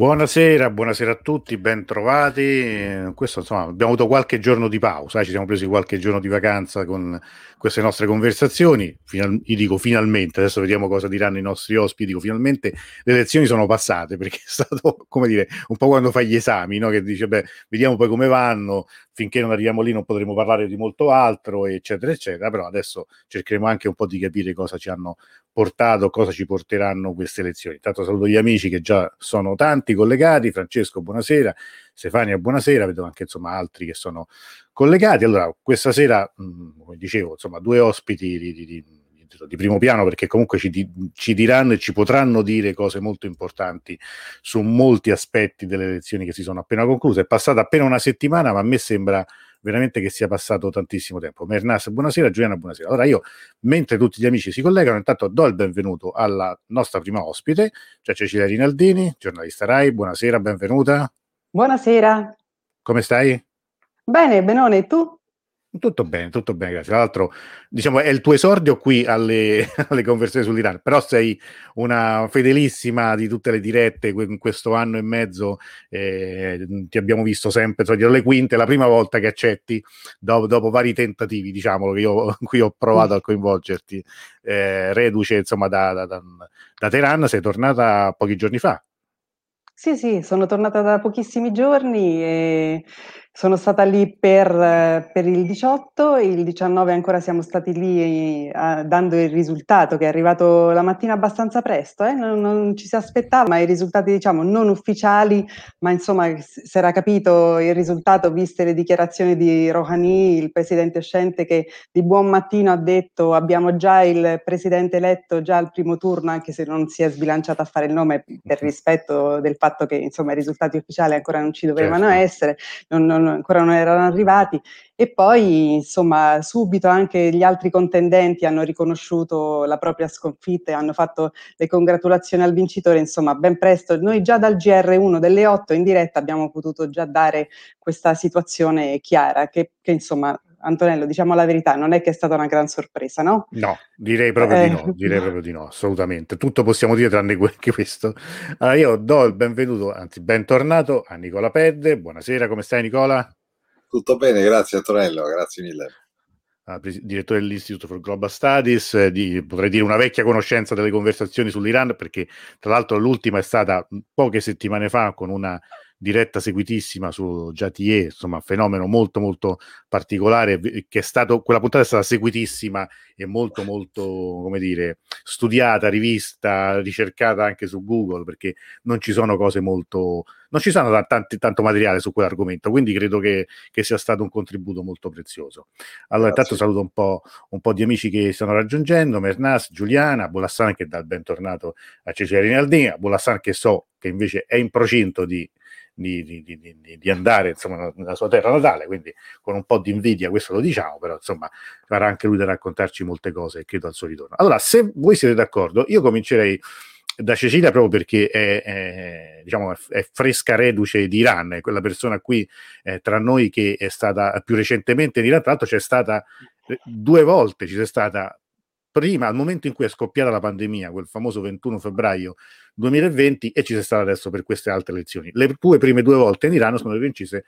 Buonasera a tutti, ben trovati. Questo, insomma, abbiamo avuto qualche giorno di pausa, ci siamo presi qualche giorno di vacanza con queste nostre conversazioni. Io dico finalmente, adesso vediamo cosa diranno i nostri ospiti. Dico finalmente, le lezioni sono passate, perché è stato, come dire, un po' quando fai gli esami, no? Che dice, beh, vediamo poi come vanno, finché non arriviamo lì non potremo parlare di molto altro, eccetera, eccetera. Però adesso cercheremo anche un po' di capire cosa ci hanno portato, cosa ci porteranno queste lezioni. Intanto saluto gli amici che già sono tanti collegati. Francesco, buonasera. Stefania, buonasera. Vedo anche, insomma, altri che sono collegati. Allora, questa sera, come dicevo, insomma, due ospiti di primo piano, perché comunque ci diranno e ci potranno dire cose molto importanti su molti aspetti delle elezioni che si sono appena concluse. È passata appena una settimana, ma a me sembra veramente che sia passato tantissimo tempo. Mernas, buonasera. Giuliana, buonasera. Allora, io, mentre tutti gli amici si collegano, intanto do il benvenuto alla nostra prima ospite, cioè Cecilia Rinaldini, giornalista Rai. Buonasera, benvenuta. Buonasera. Come stai? Bene, benone, tu? Tutto bene, grazie. Tra l'altro, diciamo, è il tuo esordio qui alle conversioni sull'Iran, però sei una fedelissima di tutte le dirette in questo anno e mezzo. Ti abbiamo visto sempre, cioè, dietro le quinte. È la prima volta che accetti, dopo vari tentativi, diciamolo, che io qui ho provato a coinvolgerti. Reduce, insomma, da Teheran, sei tornata pochi giorni fa. Sì, sono tornata da pochissimi giorni e sono stata lì per il 18, il 19 ancora siamo stati lì dando il risultato, che è arrivato la mattina abbastanza presto, non ci si aspettava, ma i risultati, diciamo, non ufficiali, ma insomma si era capito il risultato, viste le dichiarazioni di Rouhani, il presidente uscente, che di buon mattino ha detto abbiamo già il presidente eletto già al primo turno, anche se non si è sbilanciato a fare il nome per rispetto del fatto che, insomma, i risultati ufficiali ancora non ci dovevano essere, ancora non erano arrivati. E poi, insomma, subito anche gli altri contendenti hanno riconosciuto la propria sconfitta e hanno fatto le congratulazioni al vincitore. Insomma, ben presto, noi già dal GR1 delle 8 in diretta abbiamo potuto già dare questa situazione chiara, che insomma, Antonello, diciamo la verità, non è che è stata una gran sorpresa, no? No, direi proprio di no, assolutamente. Tutto possiamo dire tranne che questo. Allora, io do il benvenuto, anzi bentornato, a Nicola Pedde. Buonasera, come stai, Nicola? Tutto bene, grazie Antonello, grazie mille. Direttore dell'Institute for Global Studies, potrei dire una vecchia conoscenza delle conversazioni sull'Iran, perché tra l'altro l'ultima è stata poche settimane fa con una diretta seguitissima su GTE, insomma, fenomeno molto molto particolare, che è stato, quella puntata è stata seguitissima e molto molto, come dire, studiata, rivista, ricercata anche su Google, perché non ci sono cose molto, non ci sono tanto materiale su quell'argomento, quindi credo che sia stato un contributo molto prezioso. Allora, intanto saluto un po' di amici che stanno raggiungendo, Mernas, Giuliana, Bolassan, che dà il bentornato a Cecilia Rinaldini, Bolassan che so che invece è in procinto di andare, insomma, nella sua terra natale, quindi con un po' di invidia questo lo diciamo, però insomma farà anche lui da raccontarci molte cose, credo, al suo ritorno. Allora, se voi siete d'accordo, io comincerei da Cecilia, proprio perché è fresca reduce di Iran, è quella persona qui tra noi che è stata più recentemente in Iran. Tra l'altro c'è stata due volte, ci sei stata prima al momento in cui è scoppiata la pandemia, quel famoso 21 febbraio 2020, e ci sei stata adesso per queste altre elezioni. Le tue prime due volte in Iran sono rincise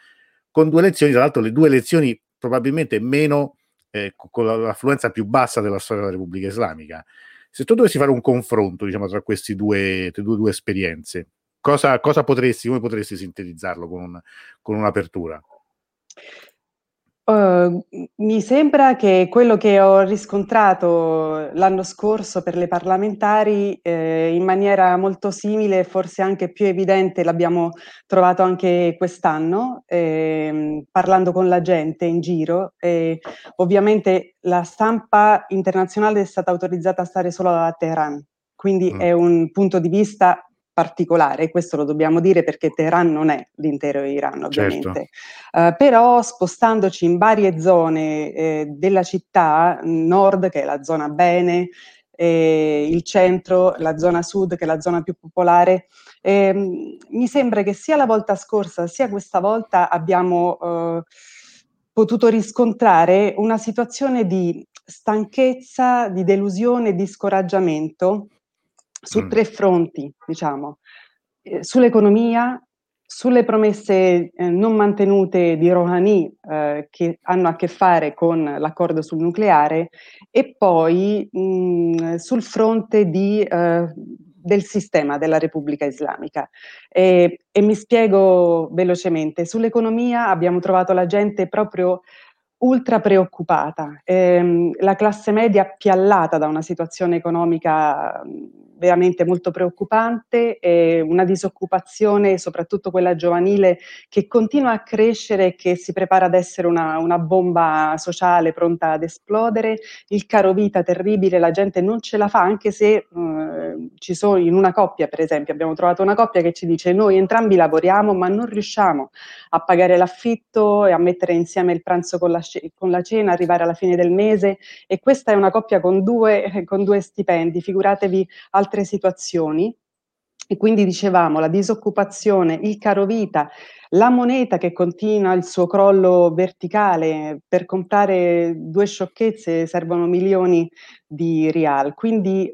con due elezioni, tra l'altro le due elezioni probabilmente meno, con l'affluenza più bassa della storia della Repubblica Islamica. Se tu dovessi fare un confronto, diciamo, tra queste due esperienze, come potresti sintetizzarlo con un'apertura? Mi sembra che quello che ho riscontrato l'anno scorso per le parlamentari in maniera molto simile, forse anche più evidente, l'abbiamo trovato anche quest'anno, parlando con la gente in giro. Ovviamente la stampa internazionale è stata autorizzata a stare solo a Teheran, quindi è un punto di vista particolare, questo lo dobbiamo dire, perché Teheran non è l'intero Iran, ovviamente. Certo. Però spostandoci in varie zone della città, nord, che è la zona bene, il centro, la zona sud, che è la zona più popolare, mi sembra che sia la volta scorsa sia questa volta abbiamo potuto riscontrare una situazione di stanchezza, di delusione, di scoraggiamento su tre fronti, diciamo. sull'economia, sulle promesse non mantenute di Rouhani che hanno a che fare con l'accordo sul nucleare, e poi sul fronte del sistema della Repubblica Islamica. E mi spiego velocemente. Sull'economia abbiamo trovato la gente proprio ultra preoccupata, la classe media appiallata da una situazione economica veramente molto preoccupante, una disoccupazione, soprattutto quella giovanile, che continua a crescere, che si prepara ad essere una bomba sociale pronta ad esplodere, il caro vita terribile, la gente non ce la fa, anche se ci sono in una coppia, per esempio, abbiamo trovato una coppia che ci dice: noi entrambi lavoriamo ma non riusciamo a pagare l'affitto e a mettere insieme il pranzo con la cena, arrivare alla fine del mese, e questa è una coppia con due stipendi, figuratevi altre situazioni. E quindi dicevamo la disoccupazione, il carovita, la moneta che continua il suo crollo verticale, per comprare due sciocchezze servono milioni di rial, quindi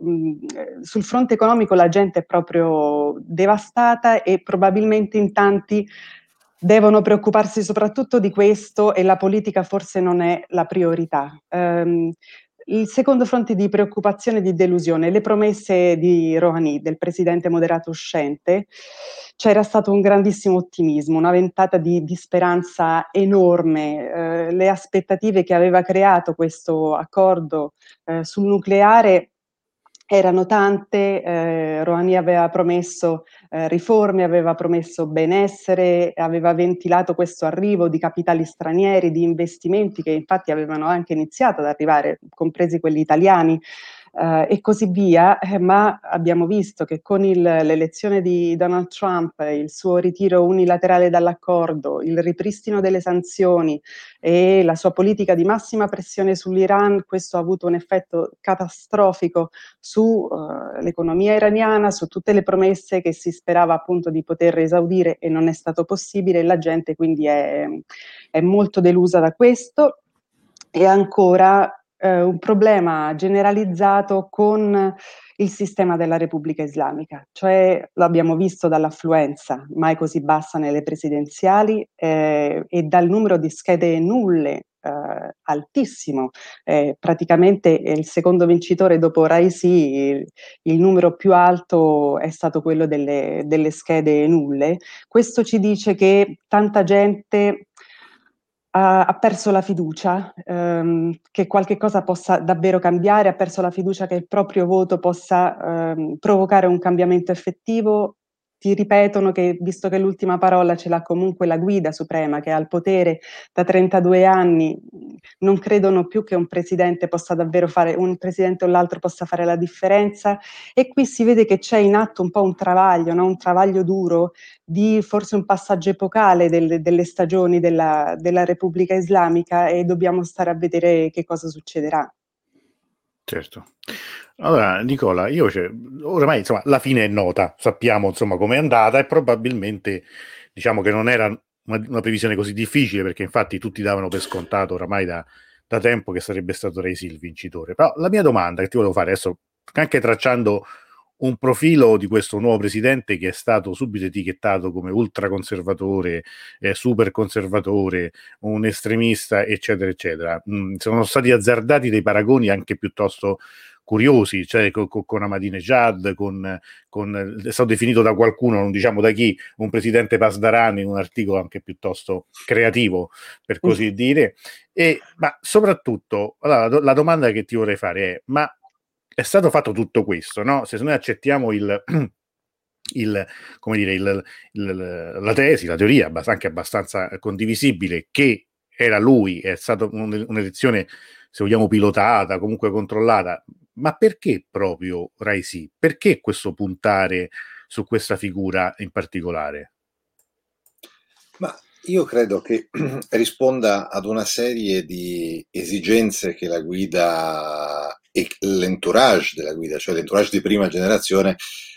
sul fronte economico la gente è proprio devastata, e probabilmente in tanti devono preoccuparsi soprattutto di questo, e la politica forse non è la priorità. Il secondo fronte di preoccupazione e di delusione, le promesse di Rouhani, del presidente moderato uscente. C'era stato un grandissimo ottimismo, una ventata di speranza enorme. Le aspettative che aveva creato questo accordo sul nucleare erano tante. Rouhani aveva promesso riforme, aveva promesso benessere, aveva ventilato questo arrivo di capitali stranieri, di investimenti che infatti avevano anche iniziato ad arrivare, compresi quelli italiani, e così via, ma abbiamo visto che con l'elezione di Donald Trump, il suo ritiro unilaterale dall'accordo, il ripristino delle sanzioni e la sua politica di massima pressione sull'Iran, questo ha avuto un effetto catastrofico sull'economia iraniana, su tutte le promesse che si sperava appunto di poter esaudire, e non è stato possibile. La gente quindi è molto delusa da questo. E ancora un problema generalizzato con il sistema della Repubblica Islamica, cioè l'abbiamo visto dall'affluenza mai così bassa nelle presidenziali e dal numero di schede nulle altissimo, praticamente è il secondo vincitore dopo Raisi. Il numero più alto è stato quello delle schede nulle. Questo ci dice che tanta gente ha perso la fiducia che qualche cosa possa davvero cambiare, ha perso la fiducia che il proprio voto possa provocare un cambiamento effettivo. Ti ripetono che, visto che l'ultima parola ce l'ha comunque la guida suprema che è al potere da 32 anni, non credono più che un presidente possa davvero fare, un presidente o l'altro possa fare la differenza, e qui si vede che c'è in atto un po' un travaglio, no? Un travaglio duro, di forse un passaggio epocale delle stagioni della Repubblica Islamica, e dobbiamo stare a vedere che cosa succederà. Certo. Allora Nicola, io ormai insomma la fine è nota, sappiamo insomma com'è andata, e probabilmente diciamo che non era una previsione così difficile, perché infatti tutti davano per scontato oramai da tempo che sarebbe stato Raisi il vincitore. Però la mia domanda che ti volevo fare adesso, anche tracciando un profilo di questo nuovo presidente che è stato subito etichettato come ultraconservatore, superconservatore, un estremista, eccetera, eccetera. Sono stati azzardati dei paragoni anche piuttosto curiosi, cioè con Ahmadinejad, è stato definito da qualcuno, non diciamo da chi, un presidente Pasdaran, in un articolo anche piuttosto creativo, per così dire. Ma soprattutto, allora, la domanda che ti vorrei fare è: ma è stato fatto tutto questo, no? Se noi accettiamo la tesi, la teoria, anche abbastanza condivisibile, che era lui, è stata un'elezione, se vogliamo, pilotata, comunque controllata, ma perché proprio Raisi? Perché questo puntare su questa figura in particolare? Ma io credo che risponda ad una serie di esigenze che la guida e l'entourage della guida, cioè l'entourage di prima generazione,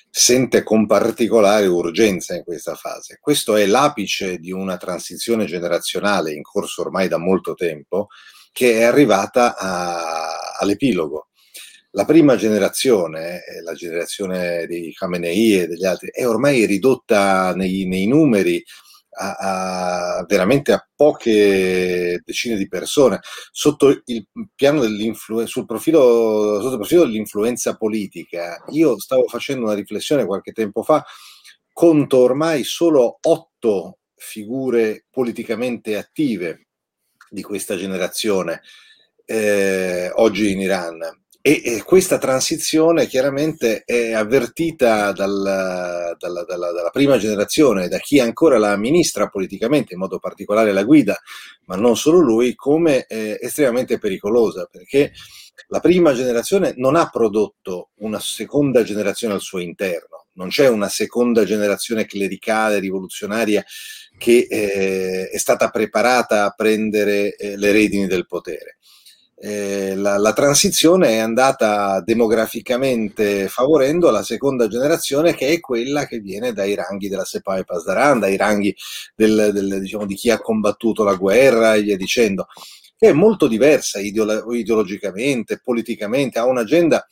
sente con particolare urgenza in questa fase. Questo è l'apice di una transizione generazionale in corso ormai da molto tempo, che è arrivata all'epilogo. La prima generazione, la generazione di Khamenei e degli altri, è ormai ridotta nei numeri veramente a poche decine di persone, sotto il profilo dell'influenza politica. Io stavo facendo una riflessione qualche tempo fa, conto ormai solo 8 figure politicamente attive di questa generazione oggi in Iran. E questa transizione chiaramente è avvertita dalla prima generazione, da chi ancora la amministra politicamente, in modo particolare la guida, ma non solo lui, come estremamente pericolosa, perché la prima generazione non ha prodotto una seconda generazione al suo interno, non c'è una seconda generazione clericale, rivoluzionaria, che è stata preparata a prendere le redini del potere. La transizione è andata demograficamente favorendo la seconda generazione, che è quella che viene dai ranghi della Sepah-e Pasdaran, dai ranghi di chi ha combattuto la guerra e via dicendo, che è molto diversa ideologicamente, politicamente, ha un'agenda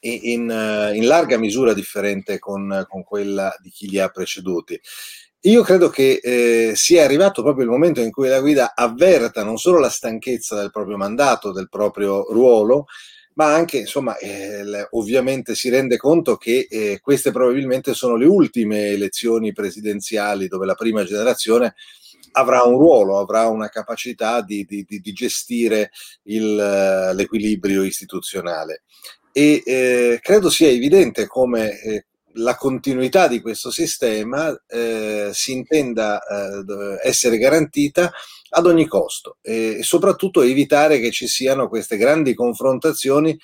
in larga misura differente con quella di chi li ha preceduti. Io credo che sia arrivato proprio il momento in cui la guida avverta non solo la stanchezza del proprio mandato, del proprio ruolo, ma anche, insomma, ovviamente si rende conto che queste probabilmente sono le ultime elezioni presidenziali dove la prima generazione avrà un ruolo, avrà una capacità di gestire l'equilibrio istituzionale. E credo sia evidente come la continuità di questo sistema si intenda essere garantita ad ogni costo, e soprattutto evitare che ci siano queste grandi confrontazioni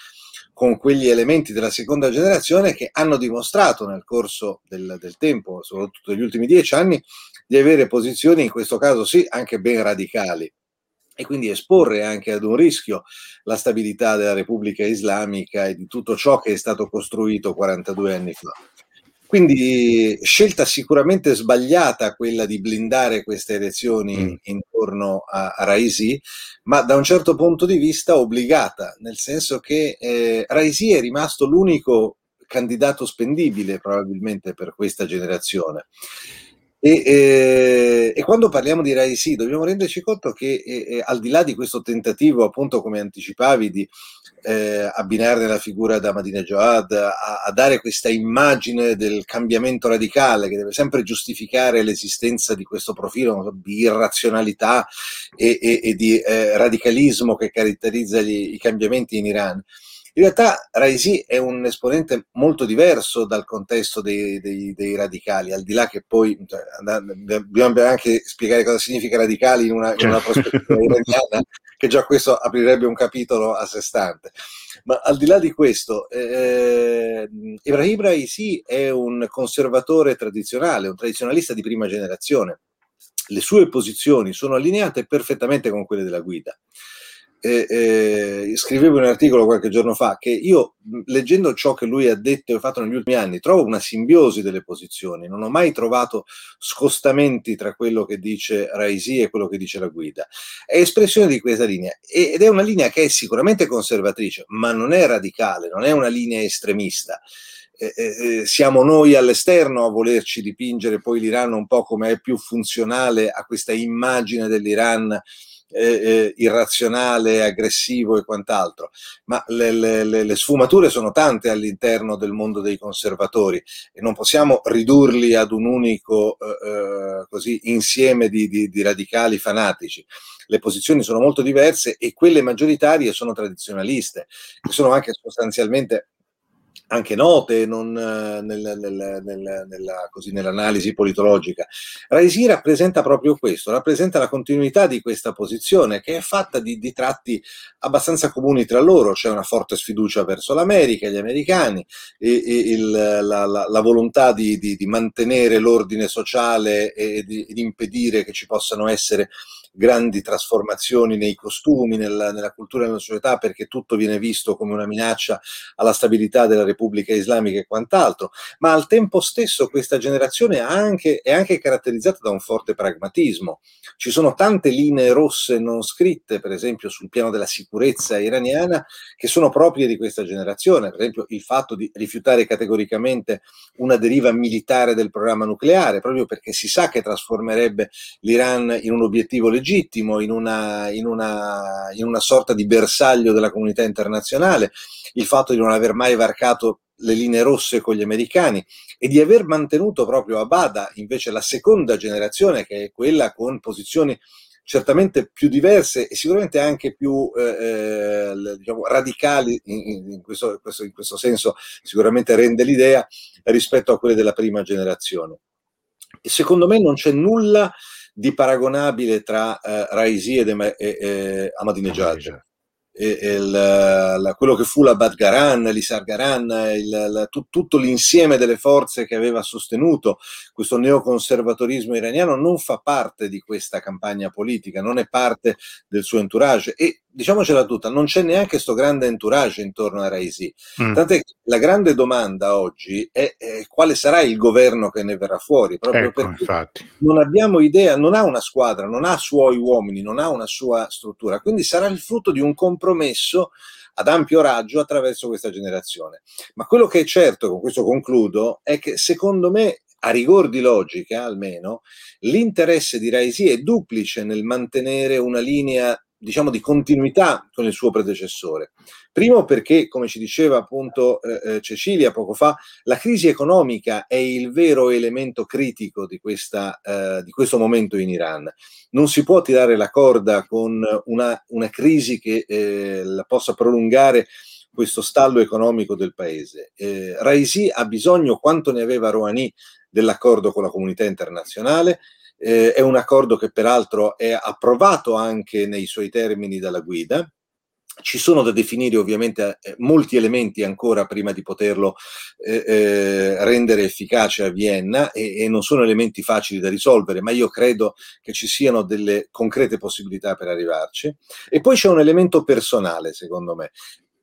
con quegli elementi della seconda generazione che hanno dimostrato nel corso del tempo, soprattutto negli ultimi 10 anni, di avere posizioni, in questo caso sì, anche ben radicali, e quindi esporre anche ad un rischio la stabilità della Repubblica Islamica e di tutto ciò che è stato costruito 42 anni fa. Quindi scelta sicuramente sbagliata quella di blindare queste elezioni intorno a Raisi, ma da un certo punto di vista obbligata, nel senso che Raisi è rimasto l'unico candidato spendibile probabilmente per questa generazione. E quando parliamo di Raisi dobbiamo renderci conto che al di là di questo tentativo, appunto come anticipavi, di abbinare la figura da Ahmadinejad a dare questa immagine del cambiamento radicale che deve sempre giustificare l'esistenza di questo profilo di irrazionalità e di radicalismo che caratterizza i cambiamenti in Iran, in realtà Raisi è un esponente molto diverso dal contesto dei radicali, al di là che poi dobbiamo anche spiegare cosa significa radicali in una prospettiva iraniana, che già questo aprirebbe un capitolo a sé stante. Ma al di là di questo, Ebrahim Raisi è un conservatore tradizionale, un tradizionalista di prima generazione. Le sue posizioni sono allineate perfettamente con quelle della guida. Scrivevo un articolo qualche giorno fa che io, leggendo ciò che lui ha detto e fatto negli ultimi anni, trovo una simbiosi delle posizioni. Non ho mai trovato scostamenti tra quello che dice Raisi e quello che dice la guida. È espressione di questa linea, ed è una linea che è sicuramente conservatrice, ma non è radicale, non è una linea estremista. Siamo noi all'esterno a volerci dipingere poi l'Iran un po' come è più funzionale a questa immagine dell'Iran irrazionale, aggressivo e quant'altro, ma le sfumature sono tante all'interno del mondo dei conservatori e non possiamo ridurli ad un unico così insieme di radicali fanatici. Le posizioni sono molto diverse e quelle maggioritarie sono tradizionaliste, che sono anche sostanzialmente anche note nell'analisi politologica. Raisi rappresenta proprio questo, rappresenta la continuità di questa posizione, che è fatta di tratti abbastanza comuni tra loro. C'è una forte sfiducia verso l'America, gli americani, la volontà di mantenere l'ordine sociale e di impedire che ci possano essere grandi trasformazioni nei costumi, nella cultura e nella società, perché tutto viene visto come una minaccia alla stabilità della Repubblica Islamica e quant'altro, ma al tempo stesso questa generazione è anche caratterizzata da un forte pragmatismo. Ci sono tante linee rosse non scritte, per esempio sul piano della sicurezza iraniana, che sono proprie di questa generazione, per esempio il fatto di rifiutare categoricamente una deriva militare del programma nucleare, proprio perché si sa che trasformerebbe l'Iran in un obiettivo legittimo, in una sorta di bersaglio della comunità internazionale, il fatto di non aver mai varcato le linee rosse con gli americani e di aver mantenuto proprio a bada invece la seconda generazione, che è quella con posizioni certamente più diverse e sicuramente anche più diciamo, radicali, in questo senso sicuramente rende l'idea, rispetto a quelle della prima generazione. E secondo me non c'è nulla di paragonabile tra Raisi e Ahmadinejad. Quello che fu la Badgaran, l'Isargaran, tutto l'insieme delle forze che aveva sostenuto questo neoconservatorismo iraniano non fa parte di questa campagna politica, non è parte del suo entourage e diciamocela tutta, non c'è neanche sto grande entourage intorno a Raisi. Tant'è che la grande domanda oggi è quale sarà il governo che ne verrà fuori, proprio perché infatti non abbiamo idea, non ha una squadra, non ha suoi uomini, non ha una sua struttura, quindi sarà il frutto di un compromesso ad ampio raggio attraverso questa generazione. Ma quello che è certo, con questo concludo, è che secondo me, a rigor di logica almeno, l'interesse di Raisi è duplice nel mantenere una linea, diciamo, di continuità con il suo predecessore. Primo perché, come ci diceva appunto Cecilia poco fa, la crisi economica è il vero elemento critico di questo momento in Iran. Non si può tirare la corda con una crisi che la possa prolungare questo stallo economico del paese. Raisi ha bisogno, quanto ne aveva Rouhani, dell'accordo con la comunità internazionale. È un accordo che peraltro è approvato anche nei suoi termini dalla guida. Ci sono da definire ovviamente molti elementi ancora prima di poterlo rendere efficace a Vienna e non sono elementi facili da risolvere, ma io credo che ci siano delle concrete possibilità per arrivarci. E poi c'è un elemento personale, secondo me.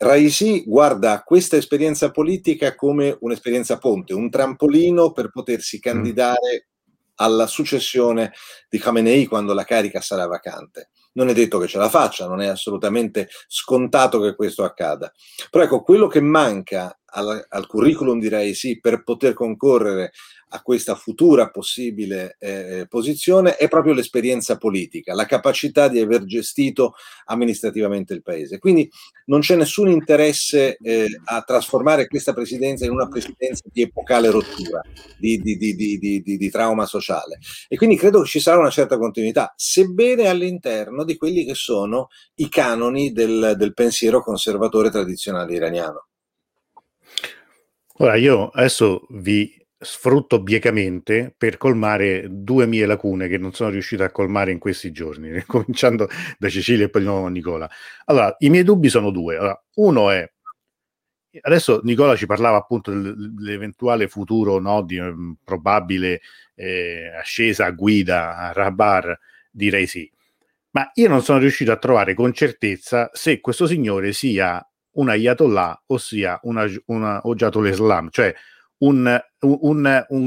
Raisi guarda questa esperienza politica come un'esperienza ponte, un trampolino per potersi candidare alla successione di Khamenei quando la carica sarà vacante. Non è detto che ce la faccia, non è assolutamente scontato che questo accada. Però ecco, quello che manca al curriculum di Raisi per poter concorrere a questa futura possibile posizione è proprio l'esperienza politica, la capacità di aver gestito amministrativamente il paese. Quindi non c'è nessun interesse a trasformare questa presidenza in una presidenza di epocale rottura, di trauma sociale. E quindi credo che ci sarà una certa continuità, sebbene all'interno di quelli che sono i canoni del pensiero conservatore tradizionale iraniano. Ora io adesso vi sfrutto biecamente per colmare due mie lacune che non sono riuscito a colmare in questi giorni, cominciando da Cecilia e poi di nuovo Nicola. Allora, i miei dubbi sono due. Allora, uno è, adesso Nicola ci parlava appunto dell'eventuale futuro, no, di probabile ascesa a guida a Rabar di Raisi, ma io non sono riuscito a trovare con certezza se questo signore sia un ayatollah, ossia una Hojjatul Islam, cioè un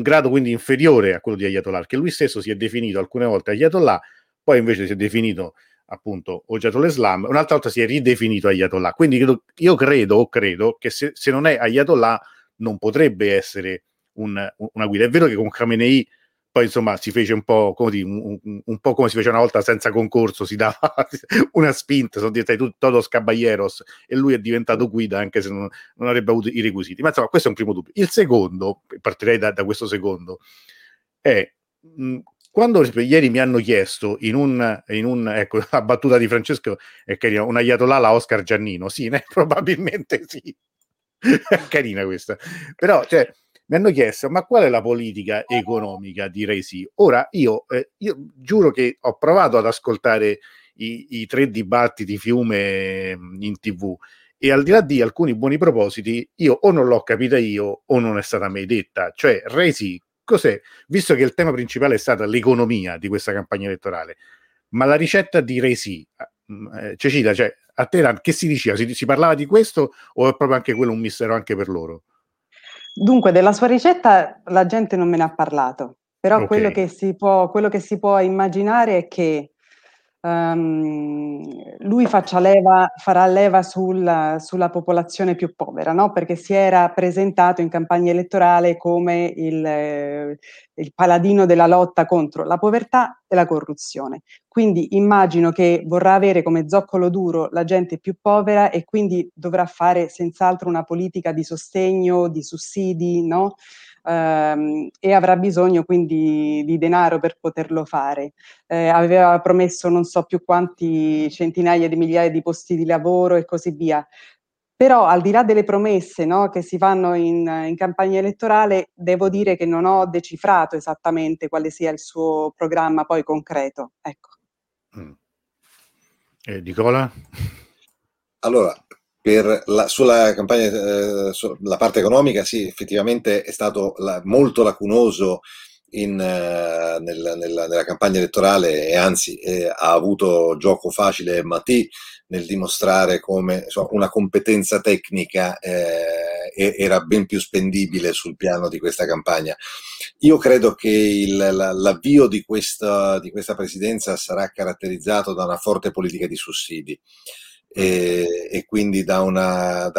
grado quindi inferiore a quello di Ayatollah, che lui stesso si è definito alcune volte Ayatollah, poi invece si è definito appunto Hojjatul Islam, un'altra volta si è ridefinito Ayatollah. Quindi io credo che se non è Ayatollah non potrebbe essere una guida. È vero che con Khamenei poi insomma si fece un po' come si fece una volta senza concorso, si dava una spinta, sono diventati tutti todos caballeros e lui è diventato guida anche se non avrebbe avuto i requisiti. Ma insomma questo è un primo dubbio. Il secondo, partirei da questo secondo, è quando ieri mi hanno chiesto in un ecco, la battuta di Francesco è carina, un ayatollah la Oscar Giannino, sì, probabilmente sì, carina questa, però cioè mi hanno chiesto, ma qual è la politica economica di Raisi? Ora, io giuro che ho provato ad ascoltare i tre dibattiti fiume in TV e al di là di alcuni buoni propositi, io o non l'ho capita io o non è stata mai detta. Cioè, Raisi, cos'è? Visto che il tema principale è stata l'economia di questa campagna elettorale, Ma la ricetta di Raisi, Cecilia, cioè a Teheran che si diceva? Si parlava di questo o è proprio anche quello un mistero anche per loro? Dunque, della sua ricetta la gente non me ne ha parlato, però okay. quello che si può immaginare è che lui farà leva sulla popolazione più povera, no? Perché si era presentato in campagna elettorale come il paladino della lotta contro la povertà e la corruzione. Quindi immagino che vorrà avere come zoccolo duro la gente più povera e quindi dovrà fare senz'altro una politica di sostegno, di sussidi, no? E avrà bisogno quindi di denaro per poterlo fare. Aveva promesso non so più quanti centinaia di migliaia di posti di lavoro e così via. Però al di là delle promesse, no, che si fanno in campagna elettorale, devo dire che non ho decifrato esattamente quale sia il suo programma poi concreto. Ecco. Nicola? Allora, sulla campagna, sulla parte economica, sì, effettivamente è stato molto lacunoso nella campagna elettorale e anzi ha avuto gioco facile Mati nel dimostrare come una competenza tecnica era ben più spendibile sul piano di questa campagna. Io credo che l'avvio di questa presidenza sarà caratterizzato da una forte politica di sussidi e quindi da una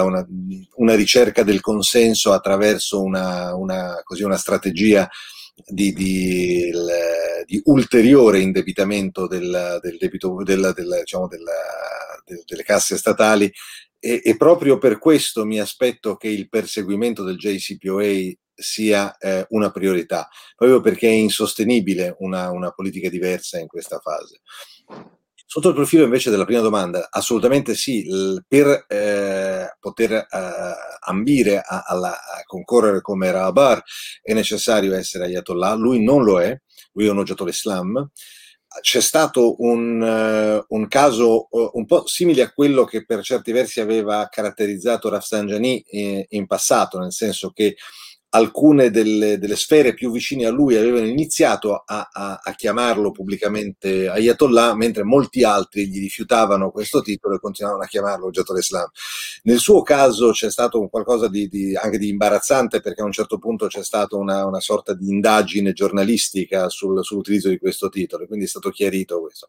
ricerca del consenso attraverso una strategia di ulteriore indebitamento delle casse statali e proprio per questo mi aspetto che il perseguimento del JCPOA sia una priorità, proprio perché è insostenibile una politica diversa in questa fase. Sotto il profilo invece della prima domanda, assolutamente sì, per poter ambire a concorrere come Rabar è necessario essere Ayatollah, lui non lo è, lui è un oggetto all'Islam. C'è stato un caso un po' simile a quello che per certi versi aveva caratterizzato Rafsanjani in passato, nel senso che alcune delle sfere più vicine a lui avevano iniziato a chiamarlo pubblicamente Ayatollah, mentre molti altri gli rifiutavano questo titolo e continuavano a chiamarlo Jatol Islam. Nel suo caso c'è stato un qualcosa anche di imbarazzante, perché a un certo punto c'è stata una sorta di indagine giornalistica sull'utilizzo di questo titolo, quindi è stato chiarito questo.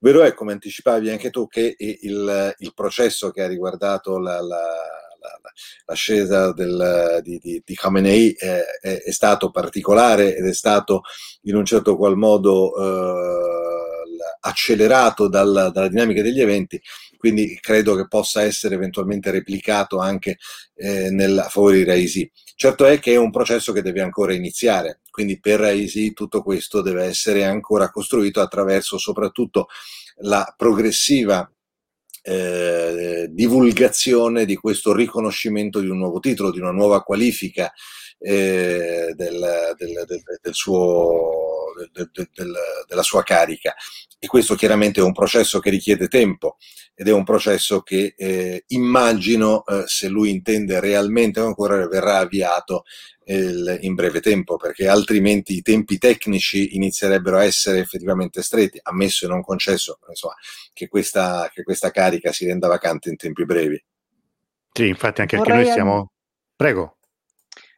Vero è, come anticipavi anche tu, che il processo che ha riguardato l'ascesa di Khamenei è stato particolare ed è stato in un certo qual modo accelerato dalla dinamica degli eventi, quindi credo che possa essere eventualmente replicato anche a favore di Raisi. Certo è che è un processo che deve ancora iniziare, quindi per Raisi tutto questo deve essere ancora costruito attraverso soprattutto la progressiva divulgazione di questo riconoscimento di un nuovo titolo, di una nuova qualifica della sua carica, e questo chiaramente è un processo che richiede tempo ed è un processo che immagino, se lui intende realmente ancora, verrà avviato in breve tempo, perché altrimenti i tempi tecnici inizierebbero a essere effettivamente stretti, ammesso e non concesso che questa carica si renda vacante in tempi brevi. Sì, infatti anche noi siamo... Prego.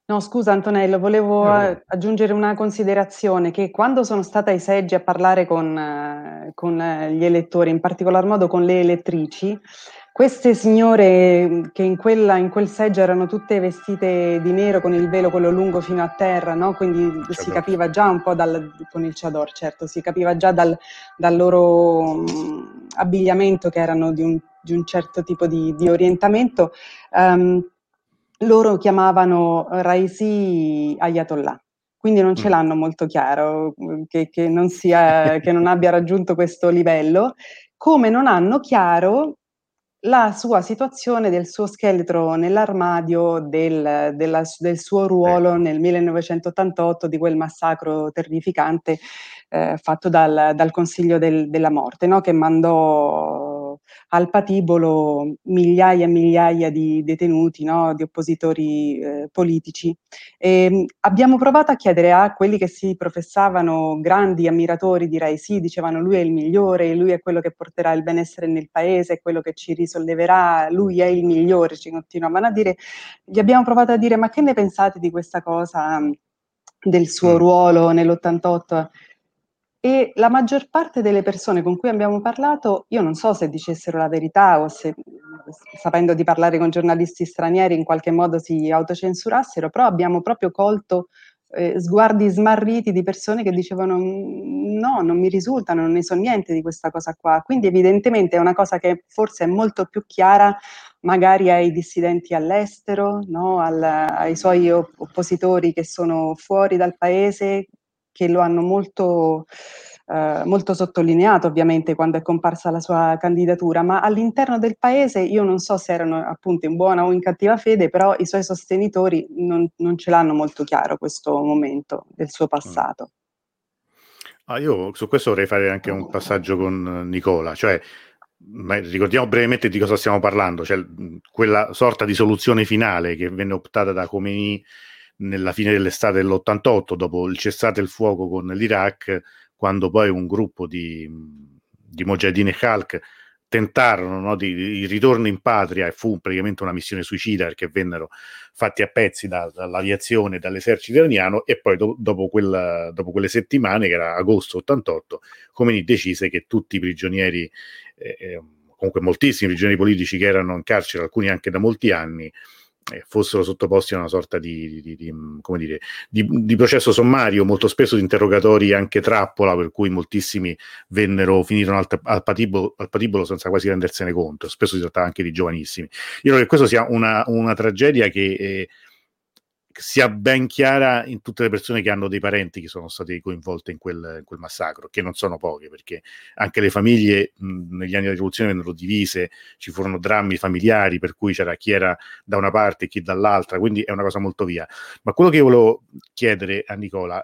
No, scusa Antonello, volevo aggiungere una considerazione, che quando sono stata ai seggi a parlare con gli elettori, in particolar modo con le elettrici, queste signore che in quel seggio erano tutte vestite di nero con il velo quello lungo fino a terra, no? Quindi si capiva già un po' con il chador, certo, si capiva già dal loro abbigliamento che erano di un certo tipo di orientamento. Loro chiamavano Raisi Ayatollah, quindi non ce l'hanno molto chiaro che non abbia raggiunto questo livello, come non hanno chiaro la sua situazione del suo scheletro nell'armadio, del suo ruolo nel 1988, di quel massacro terrificante fatto dal Consiglio della Morte, no? Che mandò al patibolo migliaia e migliaia di detenuti, no, di oppositori politici. E abbiamo provato a chiedere a quelli che si professavano grandi ammiratori di Raisi, dicevano lui è il migliore, lui è quello che porterà il benessere nel paese, è quello che ci risolleverà, lui è il migliore, ci continuavano a dire. Gli abbiamo provato a dire: ma che ne pensate di questa cosa, del suo ruolo nell'88? E la maggior parte delle persone con cui abbiamo parlato, io non so se dicessero la verità o se, sapendo di parlare con giornalisti stranieri, in qualche modo si autocensurassero, però abbiamo proprio colto sguardi smarriti di persone che dicevano: no, non mi risultano, non ne so niente di questa cosa qua. Quindi evidentemente è una cosa che forse è molto più chiara magari ai dissidenti all'estero, no? Ai suoi oppositori che sono fuori dal paese, che lo hanno molto, molto sottolineato ovviamente quando è comparsa la sua candidatura, ma all'interno del paese io non so se erano appunto in buona o in cattiva fede, però i suoi sostenitori non ce l'hanno molto chiaro questo momento del suo passato. Ah, io su questo vorrei fare anche un passaggio con Nicola, cioè ricordiamo brevemente di cosa stiamo parlando, cioè quella sorta di soluzione finale che venne optata da Khomeini nella fine dell'estate dell'88, dopo il cessate il fuoco con l'Iraq, quando poi un gruppo di Mojahedin-e Khalq tentarono, no, di ritorno in patria, e fu praticamente una missione suicida perché vennero fatti a pezzi dall'aviazione e dall'esercito iraniano, e poi dopo quelle settimane, che era agosto 88, Khomeini decise che tutti i prigionieri, comunque moltissimi prigionieri politici che erano in carcere, alcuni anche da molti anni, fossero sottoposti a una sorta di processo sommario, molto spesso di interrogatori anche trappola, per cui moltissimi finirono al patibolo senza quasi rendersene conto. Spesso si trattava anche di giovanissimi. Io credo che questa sia una tragedia che sia ben chiara in tutte le persone che hanno dei parenti che sono state coinvolte in quel massacro, che non sono poche, perché anche le famiglie negli anni della rivoluzione vennero divise, ci furono drammi familiari per cui c'era chi era da una parte e chi dall'altra, quindi è una cosa molto via. Ma quello che io volevo chiedere a Nicola,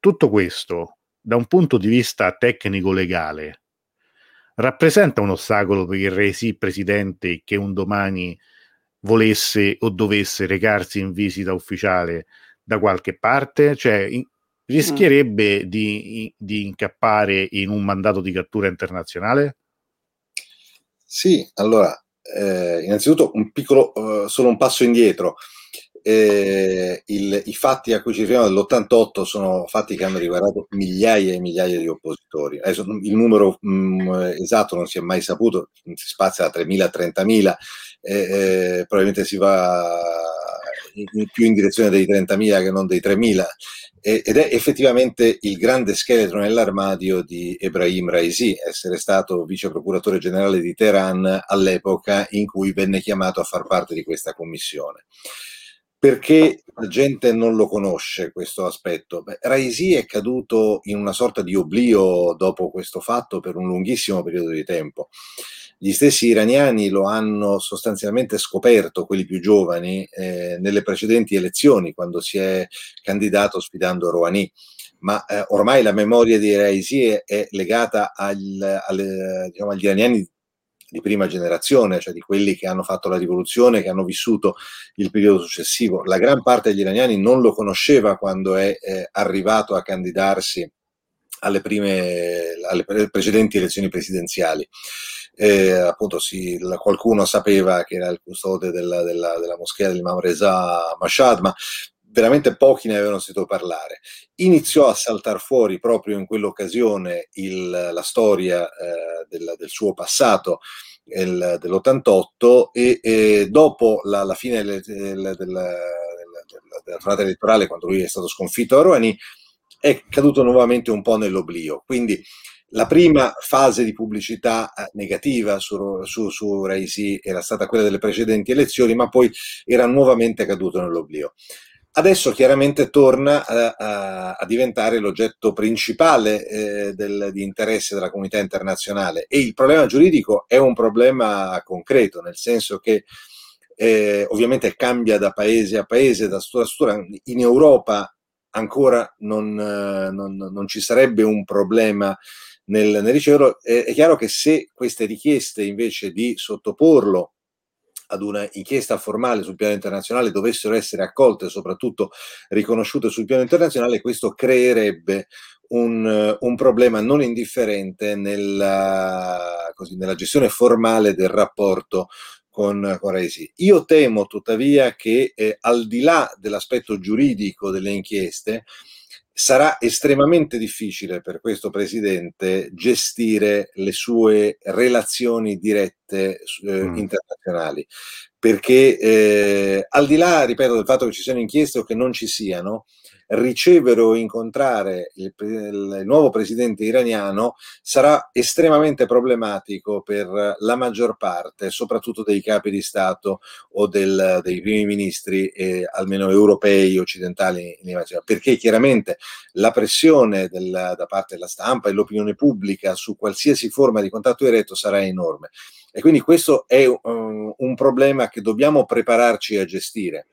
tutto questo da un punto di vista tecnico-legale rappresenta un ostacolo per il Raisi presidente che un domani volesse o dovesse recarsi in visita ufficiale da qualche parte? Cioè rischierebbe di incappare in un mandato di cattura internazionale? Sì, allora innanzitutto un piccolo solo un passo indietro. I fatti a cui ci riferiamo dell'88 sono fatti che hanno riguardato migliaia e migliaia di oppositori. Adesso il numero esatto non si è mai saputo, si spazia da 3.000 a 30.000, probabilmente si va più in direzione dei 30.000 che non dei 3.000, ed è effettivamente il grande scheletro nell'armadio di Ebrahim Raisi, essere stato vice procuratore generale di Teheran all'epoca in cui venne chiamato a far parte di questa commissione. Perché la gente non lo conosce questo aspetto? Raisi è caduto in una sorta di oblio dopo questo fatto per un lunghissimo periodo di tempo. Gli stessi iraniani lo hanno sostanzialmente scoperto, quelli più giovani, nelle precedenti elezioni, quando si è candidato sfidando Rouhani. Ma ormai la memoria di Raisi è legata diciamo, agli iraniani di prima generazione, cioè di quelli che hanno fatto la rivoluzione, che hanno vissuto il periodo successivo. La gran parte degli iraniani non lo conosceva quando è arrivato a candidarsi alle precedenti elezioni presidenziali. Appunto qualcuno sapeva che era il custode della moschea dell'Imam Reza Mashhad, ma veramente pochi ne avevano sentito parlare. Iniziò a saltar fuori proprio in quell'occasione la storia del suo passato dell'88, e dopo la fine della tornata elettorale, quando lui è stato sconfitto a Rouhani, è caduto nuovamente un po' nell'oblio. Quindi la prima fase di pubblicità negativa su Raisi era stata quella delle precedenti elezioni, ma poi era nuovamente caduto nell'oblio. Adesso chiaramente torna a diventare l'oggetto principale di interesse della comunità internazionale, e il problema giuridico è un problema concreto, nel senso che ovviamente cambia da paese a paese, da struttura a struttura. In Europa ancora non ci sarebbe un problema nel riceverlo. È chiaro che se queste richieste invece di sottoporlo ad una inchiesta formale sul piano internazionale dovessero essere accolte e soprattutto riconosciute sul piano internazionale, questo creerebbe un problema non indifferente nella gestione formale del rapporto con Raisi. Io temo tuttavia che al di là dell'aspetto giuridico delle inchieste sarà estremamente difficile per questo presidente gestire le sue relazioni dirette internazionali, perché al di là, ripeto, del fatto che ci siano inchieste o che non ci siano, ricevere o incontrare il nuovo presidente iraniano sarà estremamente problematico per la maggior parte, soprattutto dei capi di Stato o dei primi ministri, almeno europei, occidentali, perché chiaramente la pressione da parte della stampa e dell'opinione pubblica su qualsiasi forma di contatto diretto sarà enorme. E quindi questo è un problema che dobbiamo prepararci a gestire.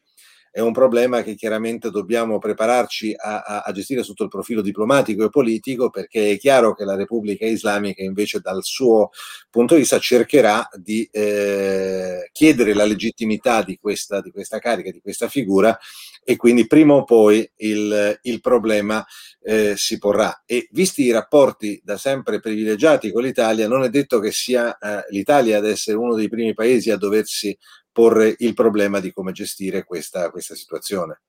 È un problema che chiaramente dobbiamo prepararci a gestire sotto il profilo diplomatico e politico, perché è chiaro che la Repubblica Islamica invece dal suo punto di vista cercherà di chiedere la legittimità di questa carica, di questa figura, e quindi prima o poi il problema si porrà. E visti i rapporti da sempre privilegiati con l'Italia, non è detto che sia l'Italia ad essere uno dei primi paesi a doversi porre il problema di come gestire questa situazione.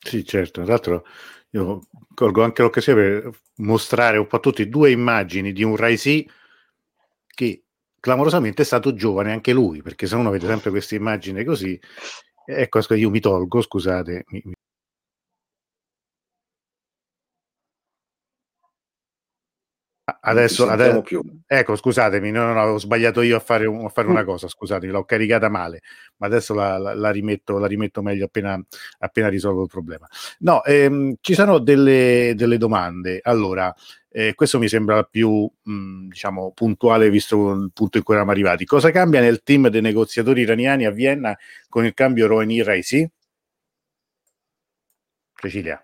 Sì, certo. Tra l'altro io colgo anche l'occasione per mostrare un po' a tutti due immagini di un Raisi che clamorosamente è stato giovane anche lui, perché se uno vede sempre queste immagini così, ecco, io mi tolgo, scusate. Adesso più. Ecco, scusatemi, no, ho sbagliato io a fare una cosa, scusatemi, l'ho caricata male, ma adesso la rimetto meglio appena risolvo il problema. No, ci sono delle domande. Allora, questo mi sembra più diciamo puntuale visto il punto in cui eravamo arrivati. Cosa cambia nel team dei negoziatori iraniani a Vienna con il cambio Rouhani-Raisi? Cecilia.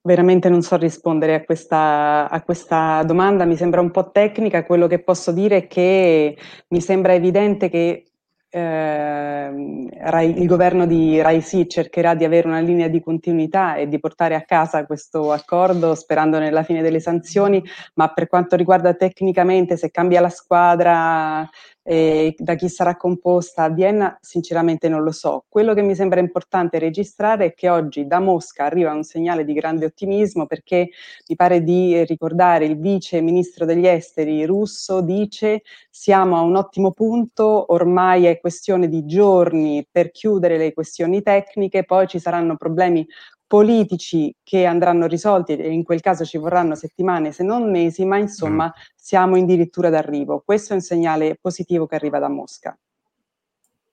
Veramente non so rispondere a questa domanda, mi sembra un po' tecnica. Quello che posso dire è che mi sembra evidente che il governo di Raisi cercherà di avere una linea di continuità e di portare a casa questo accordo sperando nella fine delle sanzioni, ma per quanto riguarda tecnicamente se cambia la squadra e da chi sarà composta a Vienna sinceramente non lo so. Quello che mi sembra importante registrare è che oggi da Mosca arriva un segnale di grande ottimismo, perché mi pare di ricordare il vice ministro degli esteri russo dice: siamo a un ottimo punto, ormai è questione di giorni per chiudere le questioni tecniche, poi ci saranno problemi politici che andranno risolti e in quel caso ci vorranno settimane se non mesi, ma insomma siamo addirittura d'arrivo. Questo è un segnale positivo che arriva da Mosca.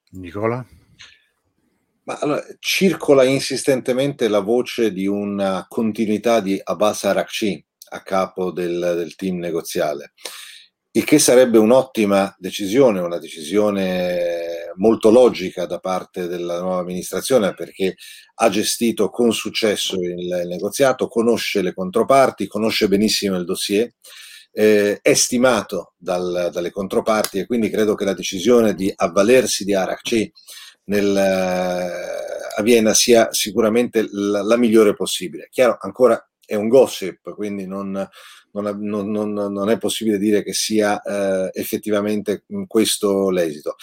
Nicola? Ma allora, circola insistentemente la voce di una continuità di Abbas Araghchi a capo del team negoziale, il che sarebbe un'ottima decisione, una decisione molto logica da parte della nuova amministrazione, perché ha gestito con successo il negoziato, conosce le controparti, conosce benissimo il dossier, è stimato dalle controparti, e quindi credo che la decisione di avvalersi di Araghchi a Vienna sia sicuramente la migliore possibile. Chiaro, ancora è un gossip, quindi non è possibile dire che sia effettivamente questo l'esito.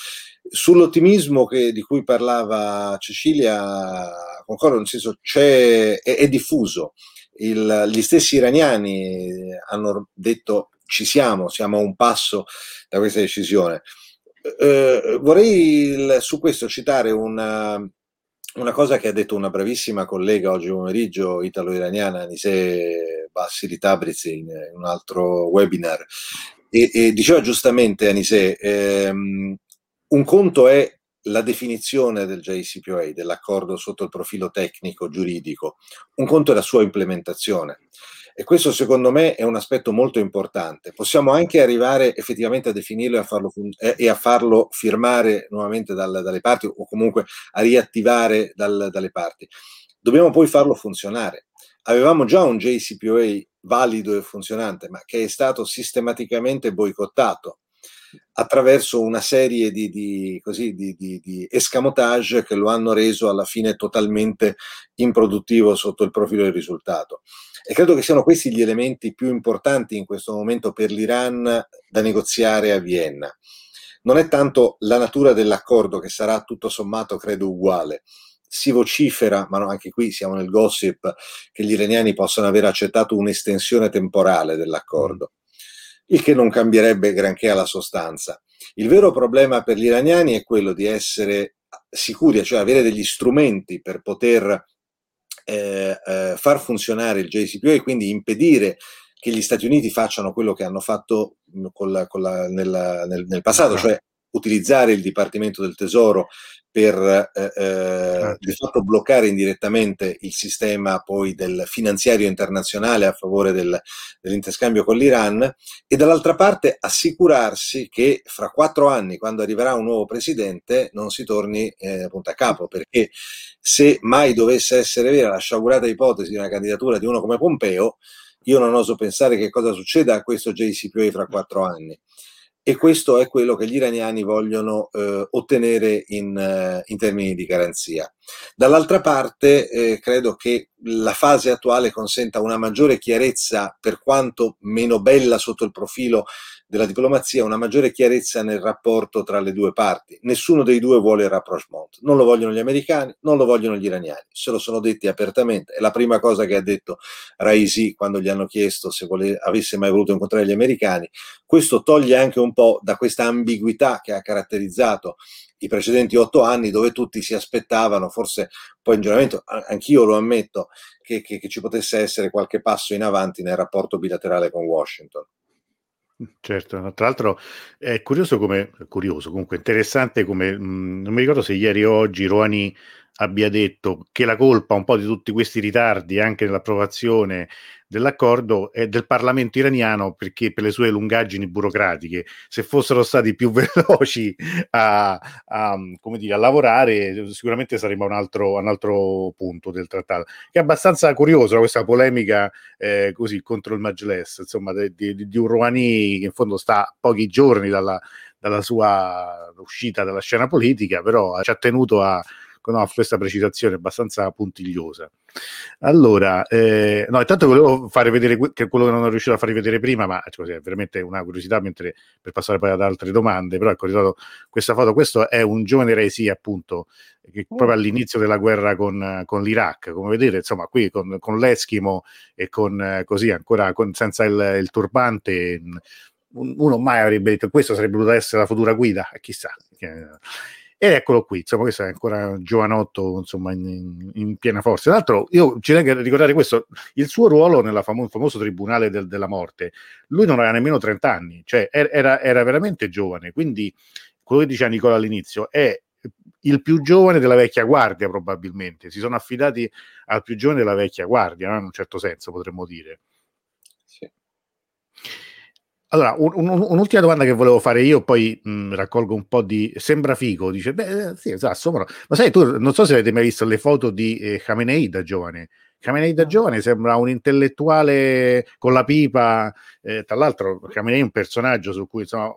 Sull'ottimismo di cui parlava Cecilia, concordo, nel senso è diffuso. Gli stessi iraniani hanno detto: ci siamo a un passo da questa decisione. Vorrei su questo citare una cosa che ha detto una bravissima collega oggi pomeriggio, italo-iraniana, Anisa Bassi di Tabrizi, in un altro webinar, e diceva giustamente Anise, un conto è la definizione del JCPOA, dell'accordo sotto il profilo tecnico-giuridico, un conto è la sua implementazione. E questo secondo me è un aspetto molto importante. Possiamo anche arrivare effettivamente a definirlo e a farlo firmare nuovamente dalle parti, o comunque a riattivare dalle parti. Dobbiamo poi farlo funzionare. Avevamo già un JCPOA valido e funzionante, ma che è stato sistematicamente boicottato attraverso una serie di escamotage che lo hanno reso alla fine totalmente improduttivo sotto il profilo del risultato. E credo che siano questi gli elementi più importanti in questo momento per l'Iran da negoziare a Vienna. Non è tanto la natura dell'accordo, che sarà tutto sommato credo uguale. Si vocifera, ma no, anche qui siamo nel gossip, che gli iraniani possano aver accettato un'estensione temporale dell'accordo, il che non cambierebbe granché alla sostanza. Il vero problema per gli iraniani è quello di essere sicuri, cioè avere degli strumenti per poter far funzionare il JCPOA e quindi impedire che gli Stati Uniti facciano quello che hanno fatto nel passato, cioè utilizzare il Dipartimento del Tesoro per di fatto bloccare indirettamente il sistema poi del finanziario internazionale a favore dell'interscambio con l'Iran, e dall'altra parte assicurarsi che fra 4 anni, quando arriverà un nuovo presidente, non si torni punta a capo, perché se mai dovesse essere vera la sciagurata ipotesi di una candidatura di uno come Pompeo, io non oso pensare che cosa succeda a questo JCPOA fra 4 anni. E questo è quello che gli iraniani vogliono ottenere in termini di garanzia. Dall'altra parte credo che la fase attuale consenta una maggiore chiarezza, per quanto meno bella sotto il profilo della diplomazia, una maggiore chiarezza nel rapporto tra le due parti. Nessuno dei due vuole il rapprochement, non lo vogliono gli americani, non lo vogliono gli iraniani, se lo sono detti apertamente. È la prima cosa che ha detto Raisi quando gli hanno chiesto se avesse mai voluto incontrare gli americani. Questo toglie anche un po' da questa ambiguità che ha caratterizzato i precedenti 8 anni, dove tutti si aspettavano, forse poi in giuramento, anch'io lo ammetto, che ci potesse essere qualche passo in avanti nel rapporto bilaterale con Washington. Certo, tra l'altro è comunque interessante come, non mi ricordo se ieri o oggi Rouhani abbia detto che la colpa un po' di tutti questi ritardi anche nell'approvazione dell'accordo è del Parlamento iraniano, perché per le sue lungaggini burocratiche, se fossero stati più veloci a lavorare, sicuramente saremmo a un altro punto del trattato. È abbastanza curioso questa polemica così contro il Majlès, insomma, di un Rouhani che in fondo sta a pochi giorni dalla sua uscita dalla scena politica, però ci ha tenuto a questa precisazione abbastanza puntigliosa. Allora, intanto volevo fare vedere quello che non ho riuscito a far vedere prima, ma cioè, è veramente una curiosità, mentre per passare poi ad altre domande, però ecco, ricordo questa foto, questo è un giovane Raisi, appunto, che proprio all'inizio della guerra con l'Iraq, come vedete, insomma, qui con l'eschimo e senza il turbante, uno mai avrebbe detto questo sarebbe potuto essere la futura guida, chissà. Ed eccolo qui, insomma, questo è ancora un giovanotto, insomma, in piena forza. Tra l'altro, io ci tengo a ricordare questo, il suo ruolo nella famoso tribunale della morte. Lui non aveva nemmeno 30 anni, cioè era veramente giovane, quindi quello che diceva Nicola all'inizio è il più giovane della vecchia guardia, probabilmente. Si sono affidati al più giovane della vecchia guardia, no? In un certo senso, potremmo dire. Sì. Allora, un'ultima domanda che volevo fare io, poi raccolgo un po' di... Sembra figo, dice, beh, sì, esatto, ma sai, tu non so se avete mai visto le foto di Khamenei da giovane. Khamenei da giovane sembra un intellettuale con la pipa, tra l'altro Khamenei è un personaggio su cui, insomma,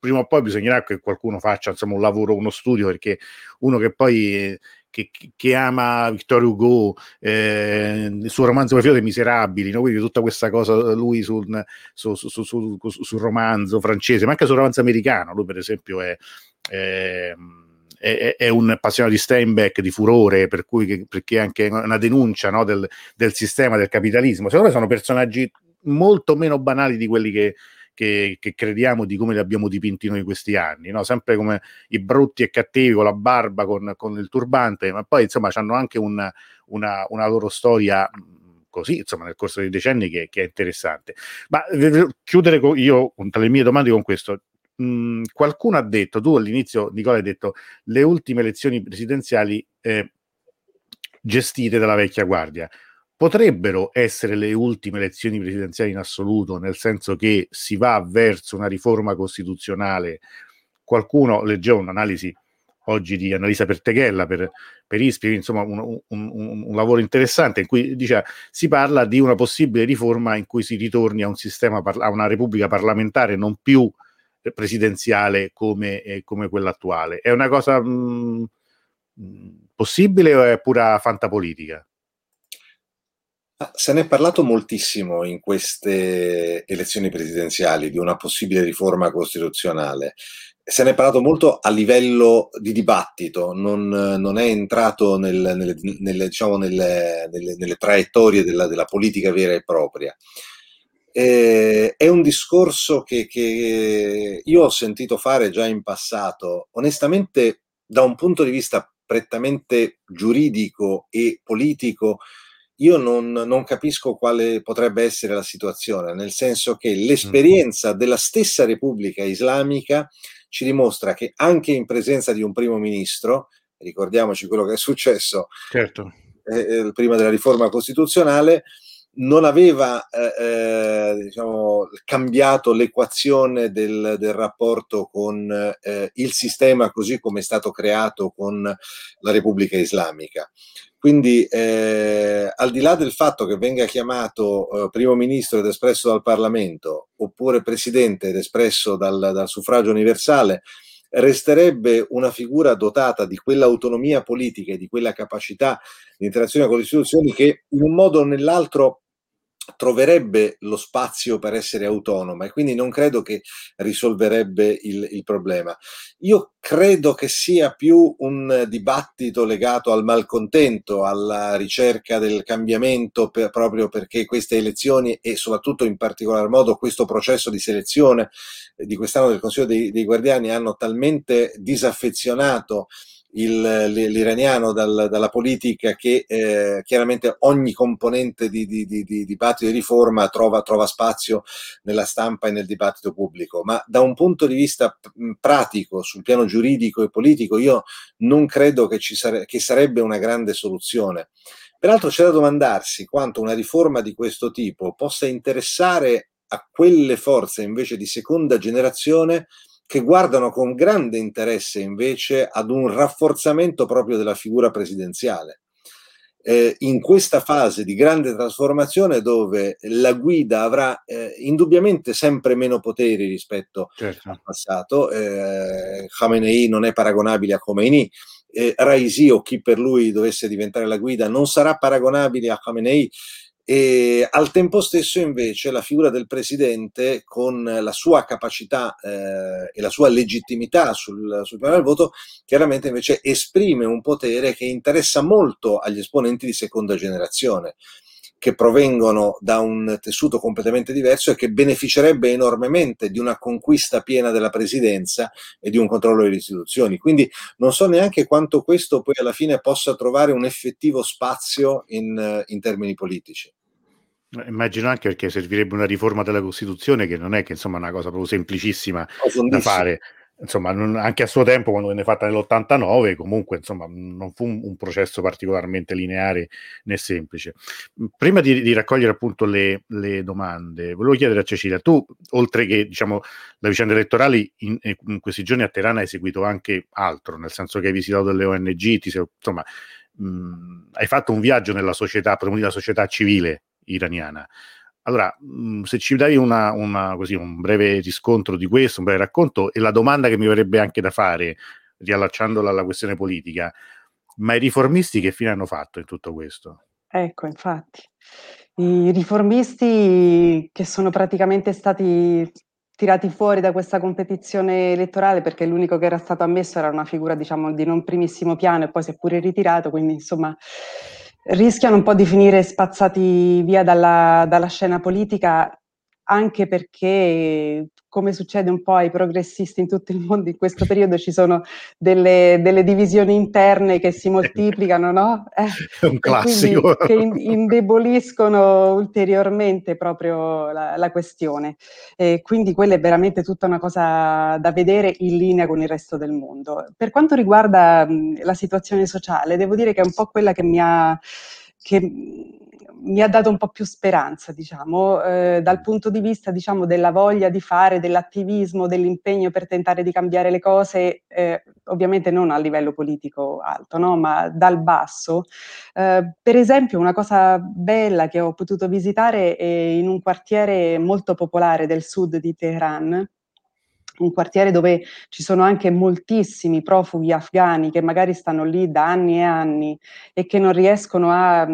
prima o poi bisognerà che qualcuno faccia, insomma, un lavoro, uno studio, perché uno che poi... Che ama Victor Hugo, il suo romanzo preferito dei Miserabili, no? Quindi tutta questa cosa lui sul romanzo francese, ma anche sul romanzo americano. Lui per esempio è un appassionato di Steinbeck, di Furore, perché è anche una denuncia, no? del sistema, del capitalismo. Secondo me sono personaggi molto meno banali di quelli che crediamo, di come li abbiamo dipinti noi in questi anni, no? Sempre come i brutti e cattivi con la barba, con il turbante, ma poi insomma hanno anche una loro storia così, insomma, nel corso dei decenni che è interessante. Ma chiudere io tra le mie domande con questo. Qualcuno ha detto, tu all'inizio Nicola hai detto, le ultime elezioni presidenziali gestite dalla vecchia guardia. Potrebbero essere le ultime elezioni presidenziali in assoluto, nel senso che si va verso una riforma costituzionale. Qualcuno, leggevo un'analisi oggi di Annalisa Perteghella per ISPI, insomma un lavoro interessante in cui si parla di una possibile riforma in cui si ritorni a un sistema, a una repubblica parlamentare non più presidenziale come quella attuale. È una cosa possibile o è pura fantapolitica? Se ne è parlato moltissimo in queste elezioni presidenziali di una possibile riforma costituzionale. Se ne è parlato molto a livello di dibattito, non è entrato nelle traiettorie della politica vera e propria. È un discorso che io ho sentito fare già in passato, onestamente da un punto di vista prettamente giuridico e politico. Io non capisco quale potrebbe essere la situazione, nel senso che l'esperienza della stessa Repubblica Islamica ci dimostra che anche in presenza di un primo ministro, ricordiamoci quello che è successo certo. Prima della riforma costituzionale, non aveva cambiato l'equazione del rapporto con il sistema così come è stato creato con la Repubblica Islamica. Quindi al di là del fatto che venga chiamato primo ministro ed espresso dal Parlamento oppure presidente ed espresso dal suffragio universale, resterebbe una figura dotata di quell'autonomia politica e di quella capacità di interazione con le istituzioni che in un modo o nell'altro troverebbe lo spazio per essere autonoma, e quindi non credo che risolverebbe il problema. Io credo che sia più un dibattito legato al malcontento, alla ricerca del cambiamento, proprio perché queste elezioni e soprattutto in particolar modo questo processo di selezione di quest'anno del Consiglio dei Guardiani hanno talmente disaffezionato l'iraniano dalla politica che chiaramente ogni componente di dibattito di riforma trova spazio nella stampa e nel dibattito pubblico, ma da un punto di vista pratico sul piano giuridico e politico io non credo che che sarebbe una grande soluzione. Peraltro c'è da domandarsi quanto una riforma di questo tipo possa interessare a quelle forze invece di seconda generazione che guardano con grande interesse invece ad un rafforzamento proprio della figura presidenziale. In questa fase di grande trasformazione dove la guida avrà indubbiamente sempre meno poteri rispetto certo. al passato, Khamenei non è paragonabile a Khomeini, Raisi o chi per lui dovesse diventare la guida non sarà paragonabile a Khamenei, e al tempo stesso invece la figura del presidente con la sua capacità e la sua legittimità sul piano del voto chiaramente invece esprime un potere che interessa molto agli esponenti di seconda generazione che provengono da un tessuto completamente diverso e che beneficerebbe enormemente di una conquista piena della presidenza e di un controllo delle istituzioni. Quindi non so neanche quanto questo poi alla fine possa trovare un effettivo spazio in termini politici. Immagino anche perché servirebbe una riforma della Costituzione che non è che insomma è una cosa proprio semplicissima da fare. Insomma, anche a suo tempo, quando venne fatta nell'89, comunque, insomma, non fu un processo particolarmente lineare né semplice. Prima di raccogliere appunto le domande, volevo chiedere a Cecilia, tu, oltre che, la vicenda elettorale, in questi giorni a Teheran hai seguito anche altro, nel senso che hai visitato delle ONG, hai fatto un viaggio nella società, per unire la società civile iraniana. Allora, se ci dai un breve riscontro di questo, un breve racconto, e la domanda che mi verrebbe anche da fare, riallacciandola alla questione politica, ma i riformisti che fine hanno fatto in tutto questo? Ecco, infatti, i riformisti che sono praticamente stati tirati fuori da questa competizione elettorale, perché l'unico che era stato ammesso era una figura, di non primissimo piano, e poi si è pure ritirato, quindi insomma rischiano un po' di finire spazzati via dalla scena politica, anche perché, come succede un po' ai progressisti in tutto il mondo in questo periodo, ci sono delle divisioni interne che si moltiplicano, no? È un classico. Che indeboliscono ulteriormente proprio la questione. Quindi quella è veramente tutta una cosa da vedere in linea con il resto del mondo. Per quanto riguarda la situazione sociale, devo dire che è un po' quella che mi ha... Che, mi ha dato un po' più speranza, diciamo, dal punto di vista, diciamo, della voglia di fare, dell'attivismo, dell'impegno per tentare di cambiare le cose, ovviamente non a livello politico alto, no? Ma dal basso. Per esempio, una cosa bella che ho potuto visitare è in un quartiere molto popolare del sud di Teheran, un quartiere dove ci sono anche moltissimi profughi afghani che magari stanno lì da anni e anni e che non riescono a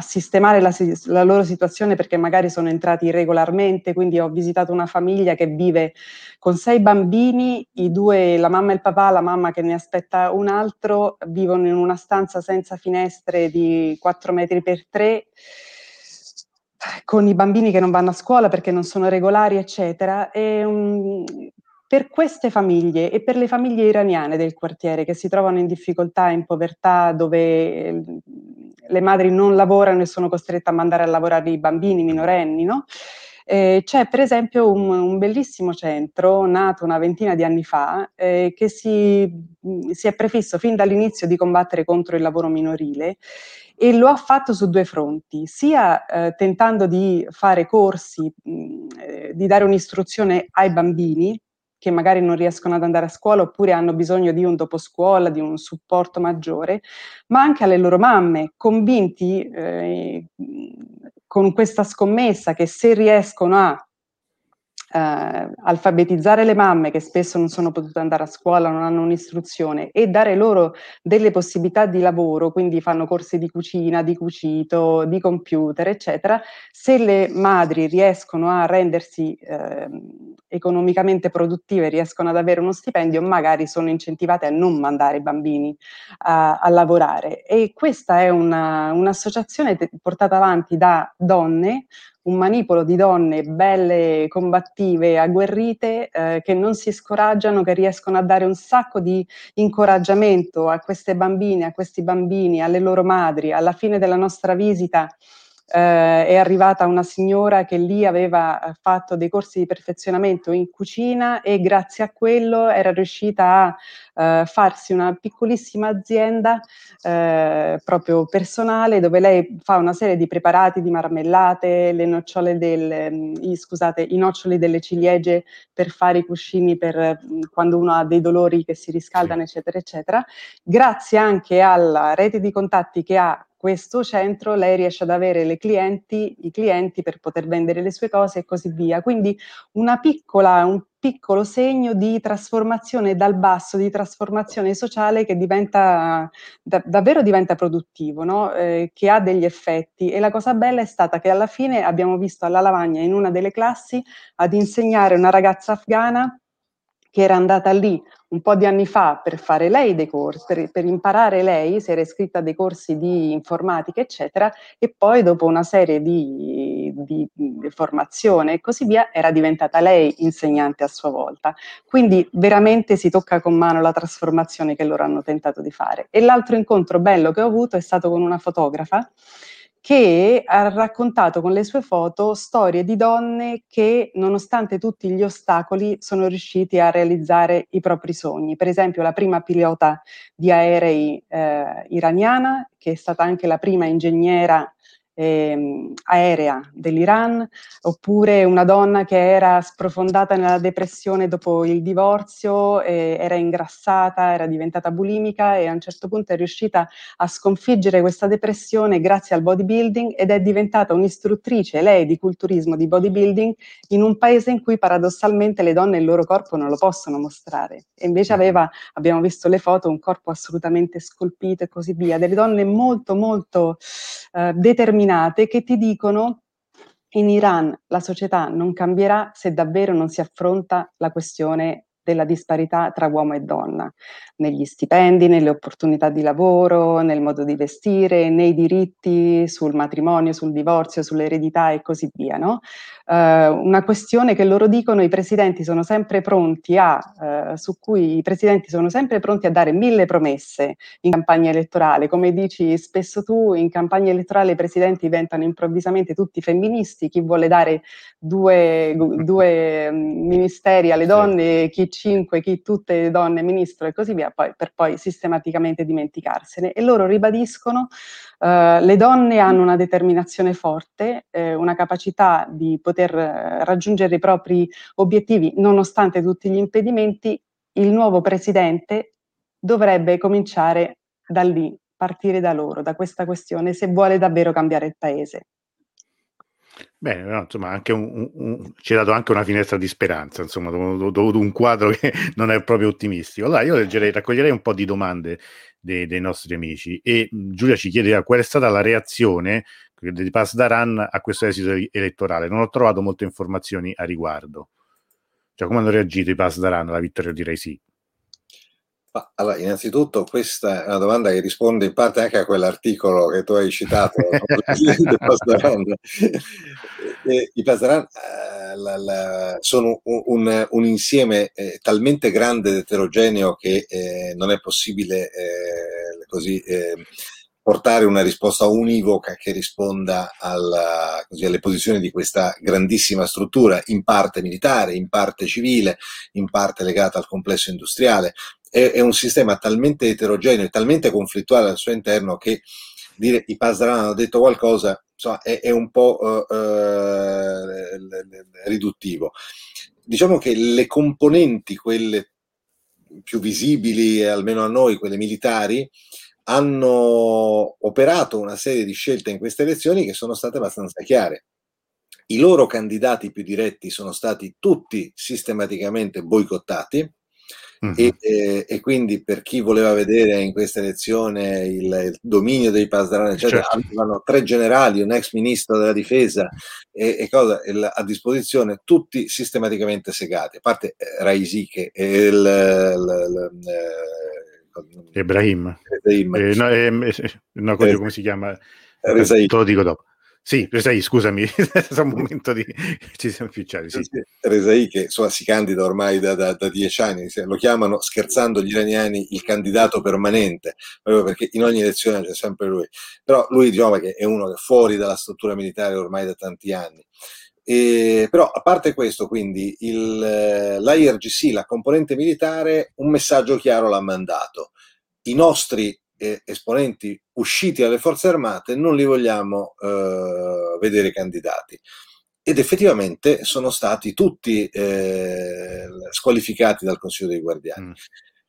sistemare la loro situazione perché magari sono entrati irregolarmente. Quindi ho visitato una famiglia che vive con 6 bambini, la mamma e il papà, la mamma che ne aspetta un altro, vivono in una stanza senza finestre di 4 metri per 3, con i bambini che non vanno a scuola perché non sono regolari, eccetera. E per queste famiglie e per le famiglie iraniane del quartiere che si trovano in difficoltà, in povertà, dove le madri non lavorano e sono costrette a mandare a lavorare i bambini minorenni, no? C'è per esempio un bellissimo centro nato una ventina di anni fa che si è prefisso fin dall'inizio di combattere contro il lavoro minorile, e lo ha fatto su 2 fronti, sia tentando di fare corsi, di dare un'istruzione ai bambini che magari non riescono ad andare a scuola oppure hanno bisogno di un doposcuola, di un supporto maggiore, ma anche alle loro mamme, convinti con questa scommessa che se riescono a alfabetizzare le mamme, che spesso non sono potute andare a scuola, non hanno un'istruzione, e dare loro delle possibilità di lavoro, quindi fanno corsi di cucina, di cucito, di computer, eccetera, se le madri riescono a rendersi economicamente produttive, riescono ad avere uno stipendio, magari sono incentivate a non mandare i bambini a lavorare. E questa è un'associazione portata avanti da donne, un manipolo di donne belle, combattive, agguerrite, che non si scoraggiano, che riescono a dare un sacco di incoraggiamento a queste bambine, a questi bambini, alle loro madri. Alla fine della nostra visita è arrivata una signora che lì aveva fatto dei corsi di perfezionamento in cucina e grazie a quello era riuscita a farsi una piccolissima azienda proprio personale, dove lei fa una serie di preparati, di marmellate, i noccioli delle ciliegie per fare i cuscini per quando uno ha dei dolori che si riscaldano, eccetera, eccetera. Grazie anche alla rete di contatti che ha questo centro, lei riesce ad avere i clienti per poter vendere le sue cose e così via. Quindi un piccolo segno di trasformazione dal basso, di trasformazione sociale che davvero diventa produttivo, no? Che ha degli effetti. E la cosa bella è stata che alla fine abbiamo visto alla lavagna in una delle classi ad insegnare una ragazza afghana che era andata lì un po' di anni fa per fare lei dei corsi, per imparare lei, si era iscritta a dei corsi di informatica, eccetera, e poi dopo una serie di formazione e così via era diventata lei insegnante a sua volta. Quindi veramente si tocca con mano la trasformazione che loro hanno tentato di fare. E l'altro incontro bello che ho avuto è stato con una fotografa che ha raccontato con le sue foto storie di donne che, nonostante tutti gli ostacoli, sono riusciti a realizzare i propri sogni. Per esempio la prima pilota di aerei iraniana, che è stata anche la prima ingegnera aerea dell'Iran, oppure una donna che era sprofondata nella depressione dopo il divorzio, era ingrassata, era diventata bulimica e a un certo punto è riuscita a sconfiggere questa depressione grazie al bodybuilding ed è diventata un'istruttrice, lei, di culturismo, di bodybuilding, in un paese in cui paradossalmente le donne il loro corpo non lo possono mostrare. E invece abbiamo visto le foto, un corpo assolutamente scolpito e così via, delle donne molto molto determinate, che ti dicono: in Iran la società non cambierà se davvero non si affronta la questione della disparità tra uomo e donna, negli stipendi, nelle opportunità di lavoro, nel modo di vestire, nei diritti sul matrimonio, sul divorzio, sull'eredità e così via, no? Una questione che loro dicono su cui i presidenti sono sempre pronti a dare 1000 promesse in campagna elettorale. Come dici spesso tu, in campagna elettorale i presidenti diventano improvvisamente tutti femministi, chi vuole dare due ministeri alle donne, chi 5 chi tutte le donne ministro e così via, poi, per poi sistematicamente dimenticarsene. E loro ribadiscono, le donne hanno una determinazione forte, una capacità di poter raggiungere i propri obiettivi nonostante tutti gli impedimenti. Il nuovo presidente dovrebbe cominciare da lì, partire da loro, da questa questione, se vuole davvero cambiare il paese. Bene, no, insomma, anche ci ha dato anche una finestra di speranza, insomma, dovuto un quadro che non è proprio ottimistico. Allora, io raccoglierei un po' di domande dei nostri amici, e Giulia ci chiedeva qual è stata la reazione di Pasdaran a questo esito elettorale. Non ho trovato molte informazioni a riguardo. Cioè, come hanno reagito i Pasdaran alla vittoria di Raisi? Allora, innanzitutto questa è una domanda che risponde in parte anche a quell'articolo che tu hai citato. I Pasdaran sono un insieme talmente grande ed eterogeneo che non è possibile portare una risposta univoca che risponda alle posizioni di questa grandissima struttura, in parte militare, in parte civile, in parte legata al complesso industriale. È un sistema talmente eterogeneo e talmente conflittuale al suo interno che dire i Pasdaran hanno detto qualcosa, insomma, è un po' riduttivo. Diciamo che le componenti, quelle più visibili, almeno a noi, quelle militari, hanno operato una serie di scelte in queste elezioni che sono state abbastanza chiare. I loro candidati più diretti sono stati tutti sistematicamente boicottati. Uh-huh. E quindi per chi voleva vedere in questa elezione il dominio dei Pasdaran, eccetera, certo, avevano 3 generali, un ex ministro della difesa a disposizione, tutti sistematicamente segati, a parte Raisi che è come si chiama? Raisi. Te lo dico dopo. Sì, Raisi, scusami, è un momento di ci siamo ficciati. Sì. Raisi che si candida ormai da 10 anni, lo chiamano scherzando gli iraniani il candidato permanente, proprio perché in ogni elezione c'è sempre lui. Però lui, diciamo, che è uno che è fuori dalla struttura militare ormai da tanti anni. Però a parte questo, quindi l'IRGC, la componente militare, un messaggio chiaro l'ha mandato. I nostri esponenti usciti dalle forze armate non li vogliamo vedere candidati, ed effettivamente sono stati tutti squalificati dal Consiglio dei Guardiani.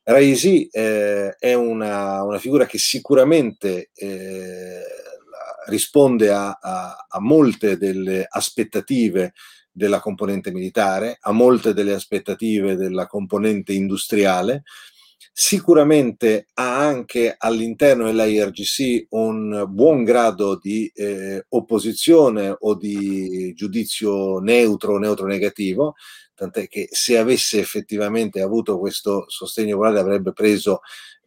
Raisi è una figura che sicuramente risponde a molte delle aspettative della componente militare, a molte delle aspettative della componente industriale. Sicuramente ha anche all'interno dell'IRGC un buon grado di opposizione o di giudizio neutro o neutro-negativo, tant'è che se avesse effettivamente avuto questo sostegno popolare avrebbe preso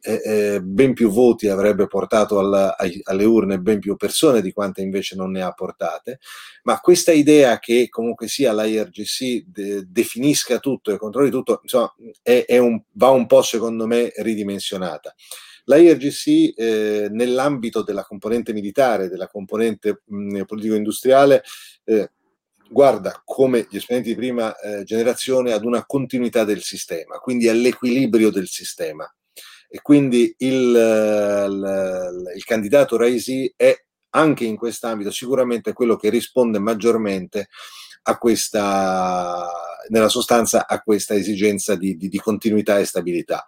ben più voti, avrebbe portato alle urne ben più persone di quante invece non ne ha portate. Ma questa idea che comunque sia l'IRGC definisca tutto e controlli tutto, insomma, va un po', secondo me, ridimensionata. L'IRGC nell'ambito della componente militare, della componente politico-industriale, guarda, come gli esponenti di prima generazione, ad una continuità del sistema, quindi all'equilibrio del sistema. E quindi il candidato Raisi è anche in quest'ambito sicuramente quello che risponde maggiormente a questa, nella sostanza, a questa esigenza di continuità e stabilità,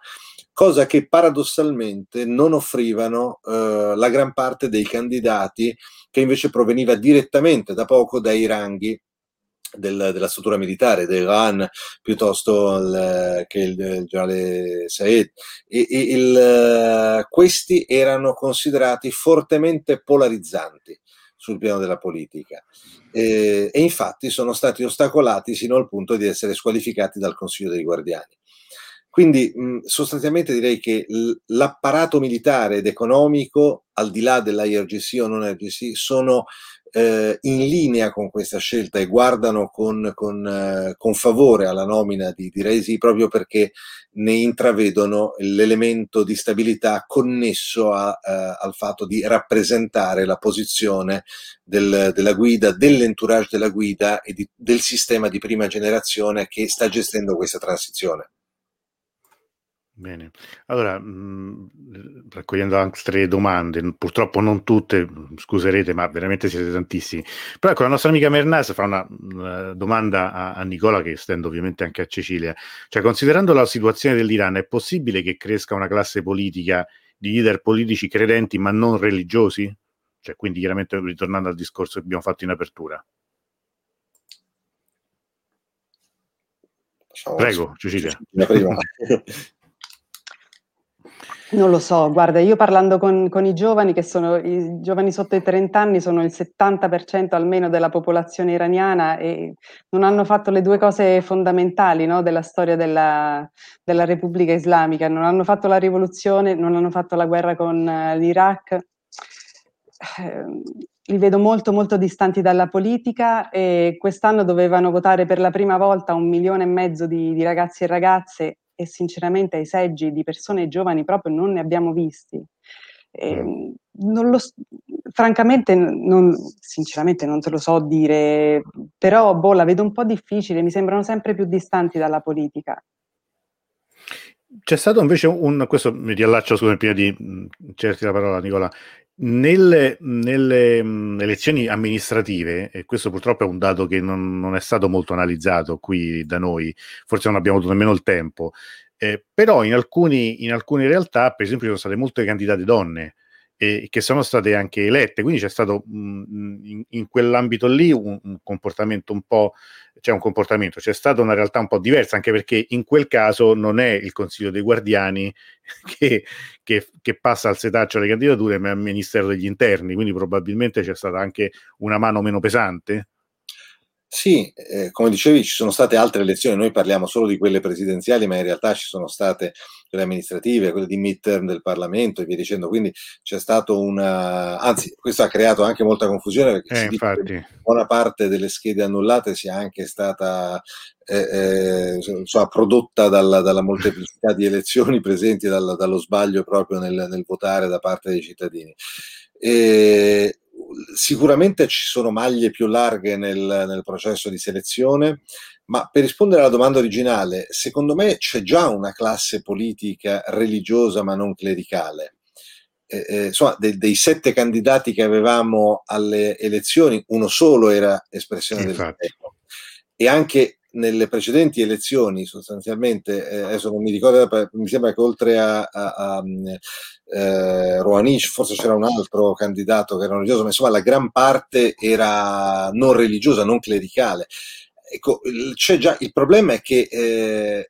cosa che paradossalmente non offrivano la gran parte dei candidati che invece proveniva direttamente dai ranghi della struttura militare, dell'Iran, piuttosto che il generale Saed. Questi erano considerati fortemente polarizzanti sul piano della politica e infatti sono stati ostacolati sino al punto di essere squalificati dal Consiglio dei Guardiani. Quindi sostanzialmente direi che l'apparato militare ed economico, al di là dell'IRGC o non IRGC, sono in linea con questa scelta e guardano con favore alla nomina di Raisi, proprio perché ne intravedono l'elemento di stabilità connesso al fatto di rappresentare la posizione della guida, dell'entourage della guida e del sistema di prima generazione che sta gestendo questa transizione. Bene, allora, raccogliendo altre domande, purtroppo non tutte, scuserete, ma veramente siete tantissimi. Però ecco, la nostra amica Mernas fa una domanda a Nicola, che estendo ovviamente anche a Cecilia. Cioè, considerando la situazione dell'Iran, è possibile che cresca una classe politica di leader politici credenti ma non religiosi? Cioè, quindi chiaramente ritornando al discorso che abbiamo fatto in apertura. Prego, Cecilia. Non lo so, guarda, io parlando con i giovani, che sono i giovani sotto i 30 anni, sono il 70% almeno della popolazione iraniana, e non hanno fatto le due cose fondamentali, no, della storia della Repubblica Islamica. Non hanno fatto la rivoluzione, non hanno fatto la guerra con l'Iraq. Li vedo molto molto distanti dalla politica, e quest'anno dovevano votare per la prima volta 1,5 milioni di ragazzi e ragazze, e sinceramente ai seggi di persone giovani proprio non ne abbiamo visti. Francamente, non te lo so dire, però la vedo un po' difficile, mi sembrano sempre più distanti dalla politica. C'è stato invece questo mi riallaccio, scusami, prima di certi la parola, Nicola. Nelle elezioni amministrative, e questo purtroppo è un dato che non è stato molto analizzato qui da noi, forse non abbiamo avuto nemmeno il tempo, però in alcune realtà, per esempio, ci sono state molte candidate donne che sono state anche elette, quindi c'è stato in quell'ambito lì un comportamento c'è stata una realtà un po' diversa, anche perché in quel caso non è il Consiglio dei Guardiani che passa al setaccio le candidature, ma è il Ministero degli Interni, quindi probabilmente c'è stata anche una mano meno pesante. Sì, come dicevi, ci sono state altre elezioni, noi parliamo solo di quelle presidenziali, ma in realtà ci sono state quelle amministrative, quelle di midterm del Parlamento e via dicendo, quindi c'è stato anzi, questo ha creato anche molta confusione, perché si dice che buona parte delle schede annullate sia anche stata prodotta dalla molteplicità di elezioni presenti, dallo sbaglio proprio nel votare da parte dei cittadini. Sicuramente ci sono maglie più larghe nel processo di selezione, ma per rispondere alla domanda originale, secondo me c'è già una classe politica religiosa ma non clericale. Dei 7 candidati che avevamo alle elezioni, uno solo era espressione del tempo, e anche nelle precedenti elezioni sostanzialmente, adesso non mi ricordo, mi sembra che oltre a Rouhani forse c'era un altro candidato che era religioso, ma insomma la gran parte era non religiosa, non clericale. Ecco, c'è già il problema, è che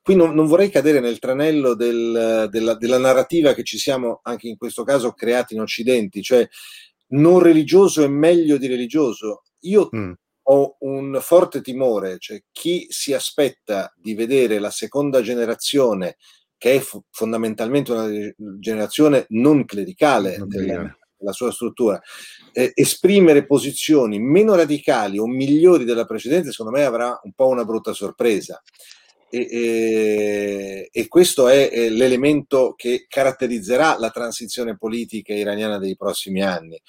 qui non vorrei cadere nel tranello della narrativa che ci siamo anche in questo caso creati in Occidente, cioè non religioso è meglio di religioso. Io ho un forte timore, cioè chi si aspetta di vedere la seconda generazione, che è fondamentalmente una generazione non clericale della sua struttura, esprimere posizioni meno radicali o migliori della precedente, secondo me avrà un po' una brutta sorpresa. E questo è l'elemento che caratterizzerà la transizione politica iraniana dei prossimi anni.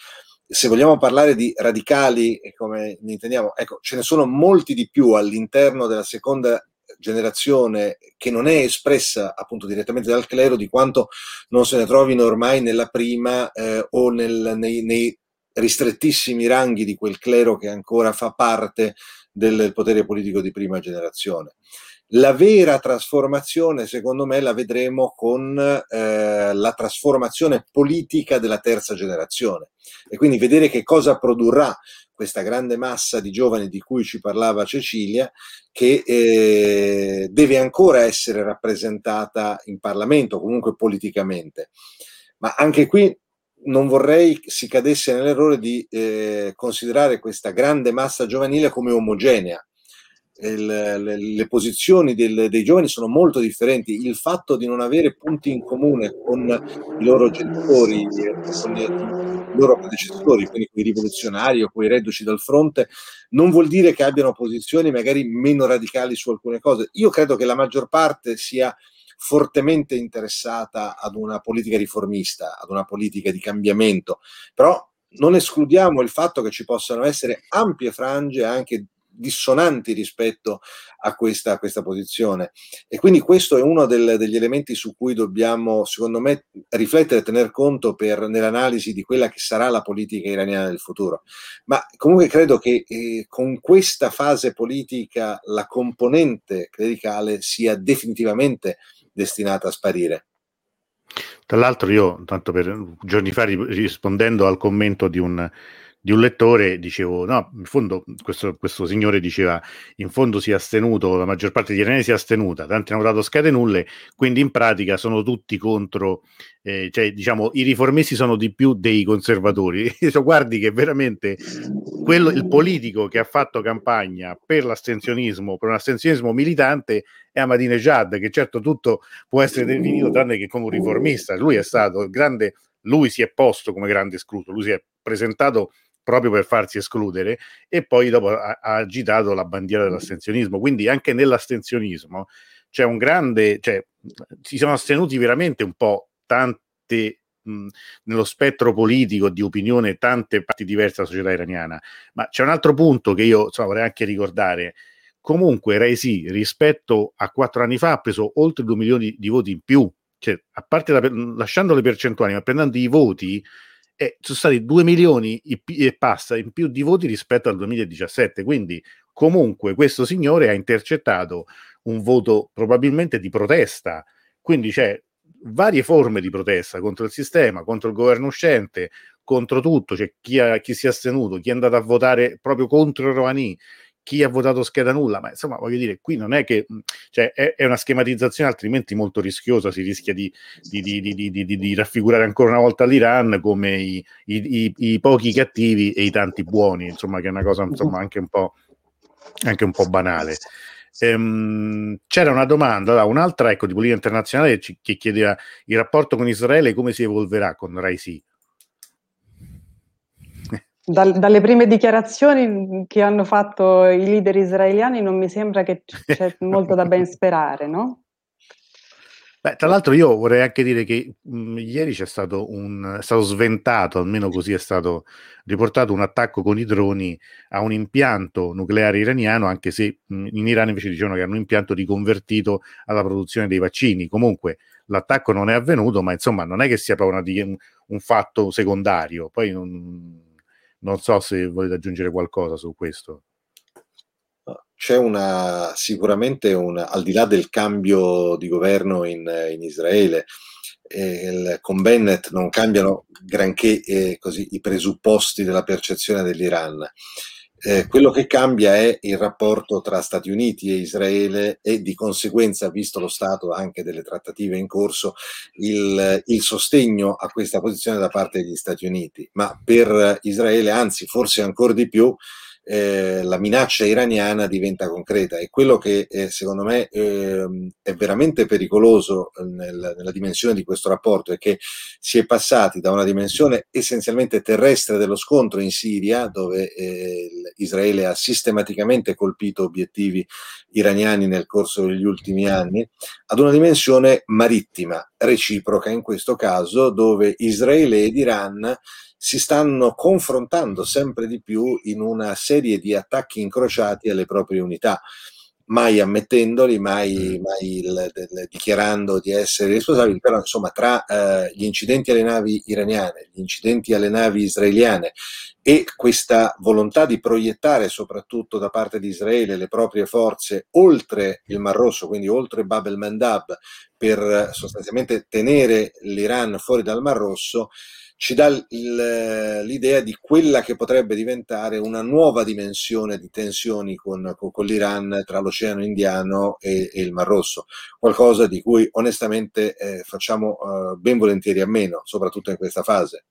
Se vogliamo parlare di radicali, come ne intendiamo, ecco, ce ne sono molti di più all'interno della seconda generazione che non è espressa appunto direttamente dal clero, di quanto non se ne trovino ormai nella prima o nei ristrettissimi ranghi di quel clero che ancora fa parte del potere politico di prima generazione. La vera trasformazione, secondo me, la vedremo con la trasformazione politica della terza generazione, e quindi vedere che cosa produrrà questa grande massa di giovani di cui ci parlava Cecilia, che deve ancora essere rappresentata in Parlamento, comunque politicamente. Ma anche qui non vorrei si cadesse nell'errore di considerare questa grande massa giovanile come omogenea. Le posizioni dei giovani sono molto differenti. Il fatto di non avere punti in comune con i loro genitori, con i loro predecessori, quindi con i rivoluzionari o con i reduci dal fronte, non vuol dire che abbiano posizioni magari meno radicali su alcune cose. Io credo che la maggior parte sia fortemente interessata ad una politica riformista, ad una politica di cambiamento, però non escludiamo il fatto che ci possano essere ampie frange anche dissonanti rispetto a questa posizione. E quindi questo è uno degli elementi su cui dobbiamo, secondo me, riflettere e tener conto nell'analisi di quella che sarà la politica iraniana del futuro. Ma comunque credo che con questa fase politica la componente clericale sia definitivamente destinata a sparire. Tra l'altro io, tanto per giorni fa, rispondendo al commento di un lettore, dicevo, no, in fondo questo signore diceva, in fondo si è astenuto, la maggior parte degli iraniani si è astenuta, tanti hanno votato schede nulle, quindi in pratica sono tutti contro, cioè diciamo i riformisti sono di più dei conservatori. Guardi che veramente il politico che ha fatto campagna per l'astensionismo, per un astensionismo militante, è Ahmadinejad, che certo tutto può essere definito tranne che come un riformista. Lui è stato grande, lui si è posto come grande escluso, lui si è presentato proprio per farsi escludere e poi dopo ha agitato la bandiera dell'astensionismo. Quindi anche nell'astensionismo c'è un grande, cioè si sono astenuti veramente un po' tante, nello spettro politico di opinione, tante parti diverse della società iraniana. Ma c'è un altro punto che io vorrei anche ricordare. Comunque Raisi rispetto a 4 anni fa ha preso oltre 2 milioni di voti in più, cioè a parte lasciando le percentuali, ma prendendo i voti, sono stati 2 milioni e passa in più di voti rispetto al 2017, quindi comunque questo signore ha intercettato un voto probabilmente di protesta, quindi c'è varie forme di protesta contro il sistema, contro il governo uscente, contro tutto, c'è chi si è astenuto, chi è andato a votare proprio contro Rouhani, chi ha votato scheda nulla, ma insomma voglio dire, qui non è che, cioè è una schematizzazione altrimenti molto rischiosa, si rischia di raffigurare ancora una volta l'Iran come i pochi cattivi e i tanti buoni, insomma, che è una cosa insomma anche un po' banale. C'era una domanda, un'altra, ecco, di politica internazionale, che chiedeva il rapporto con Israele come si evolverà con Raisi. Dalle prime dichiarazioni che hanno fatto i leader israeliani non mi sembra che c'è molto da ben sperare, no? Beh, tra l'altro io vorrei anche dire che ieri è stato sventato, almeno così è stato riportato, un attacco con i droni a un impianto nucleare iraniano, anche se in Iran invece dicevano che era un impianto riconvertito alla produzione dei vaccini. Comunque l'attacco non è avvenuto, ma insomma non è che sia proprio un fatto secondario. Poi non so se volete aggiungere qualcosa su questo. C'è sicuramente al di là del cambio di governo in Israele, con Bennett non cambiano granché così, i presupposti della percezione dell'Iran. Quello che cambia è il rapporto tra Stati Uniti e Israele e di conseguenza, visto lo stato anche delle trattative in corso, il sostegno a questa posizione da parte degli Stati Uniti. Ma per Israele, anzi forse ancora di più, la minaccia iraniana diventa concreta, e quello che secondo me è veramente pericoloso nella dimensione di questo rapporto è che si è passati da una dimensione essenzialmente terrestre dello scontro in Siria, dove Israele ha sistematicamente colpito obiettivi iraniani nel corso degli ultimi anni, ad una dimensione marittima, reciproca in questo caso, dove Israele ed Iran si stanno confrontando sempre di più in una serie di attacchi incrociati alle proprie unità, mai ammettendoli, mai dichiarando di essere responsabili, però insomma tra gli incidenti alle navi iraniane, gli incidenti alle navi israeliane e questa volontà di proiettare soprattutto da parte di Israele le proprie forze oltre il Mar Rosso, quindi oltre Bab el-Mandab, per sostanzialmente tenere l'Iran fuori dal Mar Rosso, ci dà l'idea di quella che potrebbe diventare una nuova dimensione di tensioni con l'Iran tra l'Oceano Indiano e il Mar Rosso, qualcosa di cui onestamente facciamo ben volentieri a meno, soprattutto in questa fase.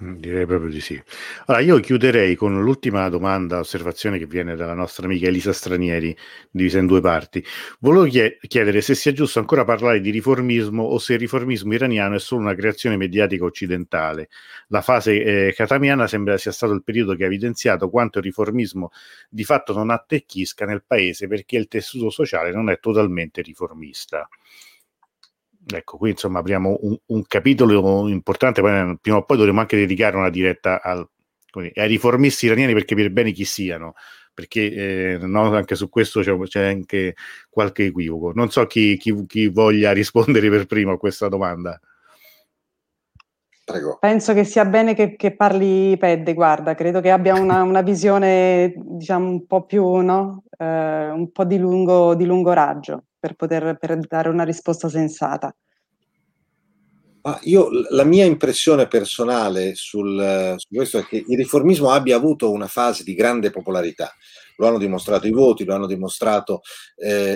Direi proprio di sì. Allora io chiuderei con l'ultima domanda, osservazione, che viene dalla nostra amica Elisa Stranieri, divisa in 2 parti. Volevo chiedere se sia giusto ancora parlare di riformismo o se il riformismo iraniano è solo una creazione mediatica occidentale. La fase khatamiana sembra sia stato il periodo che ha evidenziato quanto il riformismo di fatto non attecchisca nel paese, perché il tessuto sociale non è totalmente riformista. Ecco, qui insomma apriamo un capitolo importante, poi, prima o poi dovremo anche dedicare una diretta ai riformisti iraniani per capire bene chi siano, perché no, anche su questo c'è anche qualche equivoco. Non so chi voglia rispondere per primo a questa domanda. Prego. Penso che sia bene che parli Pedde, guarda, credo che abbia una visione, diciamo, un po' più, no? Un po' di lungo raggio per dare una risposta sensata. Ah, la mia impressione personale su questo è che il riformismo abbia avuto una fase di grande popolarità. Lo hanno dimostrato i voti, lo hanno dimostrato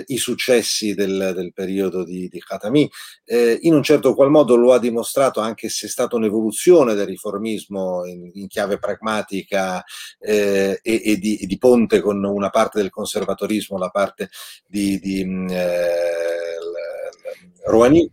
i successi del periodo di Khatami, in un certo qual modo lo ha dimostrato anche se è stata un'evoluzione del riformismo in chiave pragmatica e di ponte con una parte del conservatorismo, la parte di Rouhani.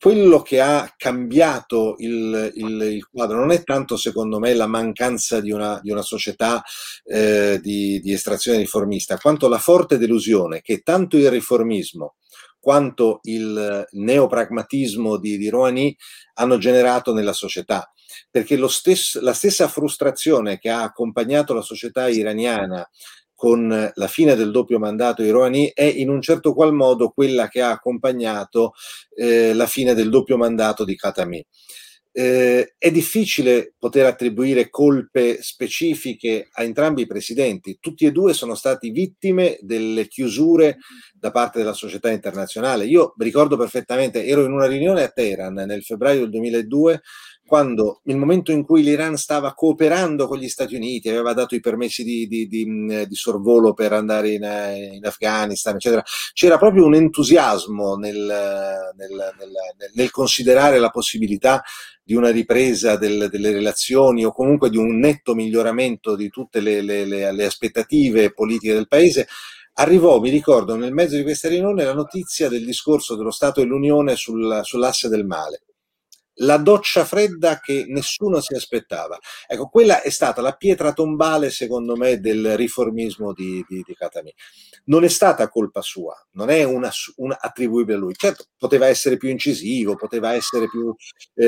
Quello che ha cambiato il quadro non è tanto, secondo me, la mancanza di una società di estrazione riformista, quanto la forte delusione che tanto il riformismo quanto il neopragmatismo di Rouhani hanno generato nella società, perché la stessa frustrazione che ha accompagnato la società iraniana con la fine del doppio mandato di Rouhani è in un certo qual modo quella che ha accompagnato la fine del doppio mandato di Khatami. È difficile poter attribuire colpe specifiche a entrambi i presidenti. Tutti e due sono stati vittime delle chiusure da parte della società internazionale. Io ricordo perfettamente, ero in una riunione a Teheran nel febbraio del 2002, quando nel momento in cui l'Iran stava cooperando con gli Stati Uniti, aveva dato i permessi di sorvolo per andare in Afghanistan, eccetera, c'era proprio un entusiasmo nel considerare la possibilità di una ripresa delle relazioni o comunque di un netto miglioramento di tutte le aspettative politiche del paese. Arrivò, mi ricordo, nel mezzo di questa riunione la notizia del discorso dello Stato e dell'Unione sull'asse del male. La doccia fredda che nessuno si aspettava. Ecco, quella è stata la pietra tombale, secondo me, del riformismo di Khatami. Non è stata colpa sua, non è una attribuibile a lui. Certo, poteva essere più incisivo, poteva essere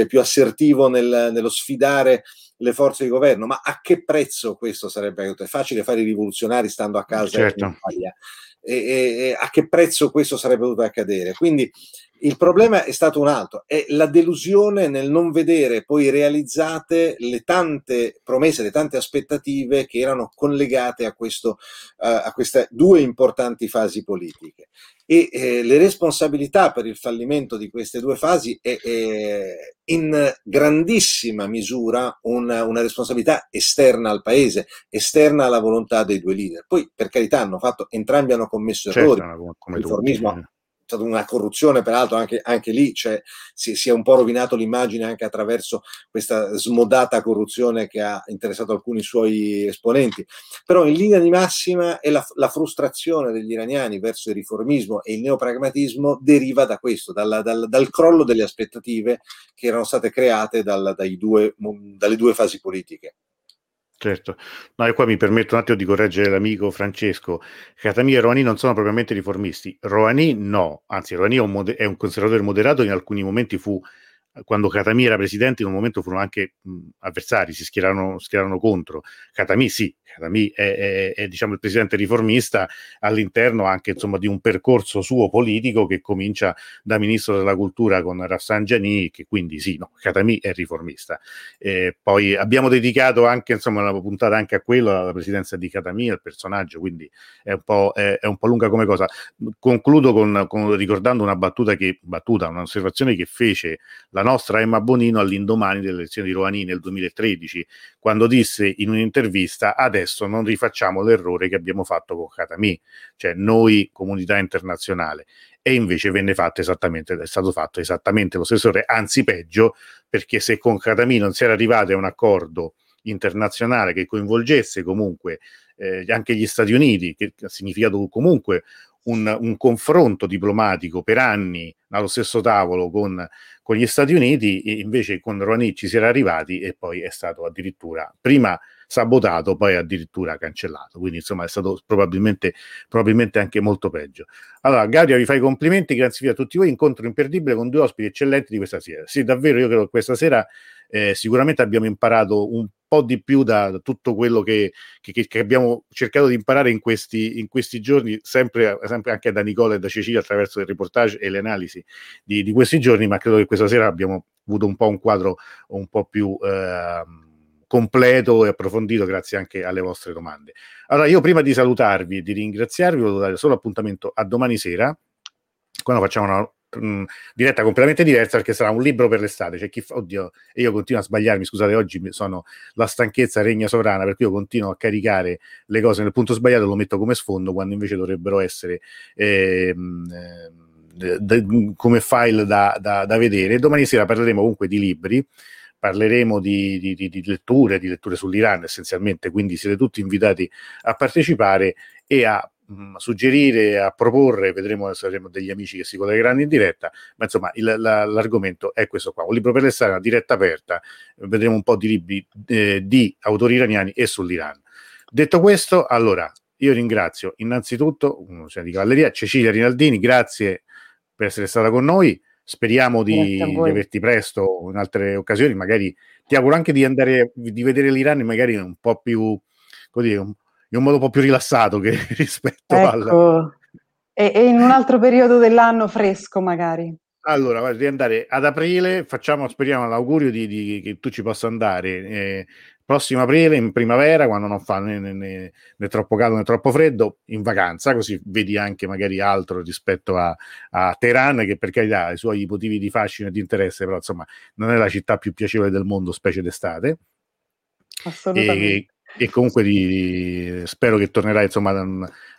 più assertivo nello sfidare le forze di governo, ma a che prezzo questo sarebbe aiutato? È facile fare i rivoluzionari stando a casa, certo. In Italia. E a che prezzo questo sarebbe dovuto accadere? Quindi il problema è stato un altro, è la delusione nel non vedere poi realizzate le tante promesse, le tante aspettative che erano collegate a queste due importanti fasi politiche. E le responsabilità per il fallimento di queste due fasi è in grandissima misura una responsabilità esterna al paese, esterna alla volontà dei due leader. Poi, per carità, entrambi hanno commesso errori, come il riformismo. Stata una corruzione, peraltro anche lì si è un po' rovinato l'immagine anche attraverso questa smodata corruzione che ha interessato alcuni suoi esponenti, però in linea di massima è la frustrazione degli iraniani verso il riformismo e il neopragmatismo deriva da questo, dal crollo delle aspettative che erano state create dalle due fasi politiche. Certo, no, e qua mi permetto un attimo di correggere l'amico Francesco. Khatami e Rouhani non sono propriamente riformisti. Rouhani no, anzi Rouhani è un conservatore moderato, in alcuni momenti quando Khatami era presidente, in un momento furono anche avversari, si schierarono contro. Khatami sì, Khatami è diciamo il presidente riformista all'interno anche, insomma, di un percorso suo politico che comincia da ministro della cultura con Rafsanjani, che quindi sì, no, Khatami è riformista. Poi abbiamo dedicato anche, insomma, una puntata anche a quello, alla presidenza di Khatami, al personaggio, quindi è un po' lunga come cosa. Concludo ricordando un'osservazione che fece la nostra Emma Bonino all'indomani delle elezioni di Rouhani nel 2013, quando disse in un'intervista: adesso non rifacciamo l'errore che abbiamo fatto con Khatami, cioè noi comunità internazionale. E invece è stato fatto esattamente lo stesso errore, anzi peggio, perché se con Khatami non si era arrivati a un accordo internazionale che coinvolgesse comunque anche gli Stati Uniti, che ha significato comunque un confronto diplomatico per anni allo stesso tavolo con gli Stati Uniti, e invece con Rouhani ci si era arrivati e poi è stato addirittura prima sabotato, poi addirittura cancellato, quindi insomma è stato probabilmente anche molto peggio. Allora Gaudia, vi fai i complimenti, grazie a tutti voi, incontro imperdibile con due ospiti eccellenti di questa sera. Sì, davvero, io credo che questa sera sicuramente abbiamo imparato un po' di più da tutto quello che abbiamo cercato di imparare in questi giorni, sempre anche da Nicola e da Cecilia attraverso il reportage e le analisi di questi giorni, ma credo che questa sera abbiamo avuto un po' un quadro un po' più completo e approfondito grazie anche alle vostre domande. Allora, io prima di salutarvi e di ringraziarvi volevo dare solo appuntamento a domani sera, quando facciamo una diretta completamente diversa, perché sarà un libro per l'estate. C'è chi fa, oddio, e io continuo a sbagliarmi, scusate, oggi sono la stanchezza regna sovrana, per cui io continuo a caricare le cose nel punto sbagliato, lo metto come sfondo quando invece dovrebbero essere come file da vedere. Domani sera parleremo comunque di libri, parleremo di letture sull'Iran essenzialmente, quindi siete tutti invitati a partecipare e a suggerire, a proporre. Vedremo, saremo degli amici che si collegheranno in diretta, ma insomma l'argomento è questo qua, un libro per l'estate, una diretta aperta, vedremo un po' di libri di autori iraniani e sull'Iran. Detto questo, allora io ringrazio innanzitutto di cavalleria Cecilia Rinaldini, grazie per essere stata con noi, speriamo di averti presto in altre occasioni, magari ti auguro anche di andare di vedere l'Iran magari un po' più, come dire, in un modo un po' più rilassato che rispetto e in un altro periodo dell'anno fresco magari. Allora, guarda, di andare ad aprile, speriamo l'augurio di che tu ci possa andare prossimo aprile, in primavera, quando non fa né troppo caldo né troppo freddo, in vacanza, così vedi anche magari altro rispetto a Teheran, che per carità ha i suoi motivi di fascino e di interesse, però insomma non è la città più piacevole del mondo, specie d'estate. Assolutamente. E comunque spero che tornerai insomma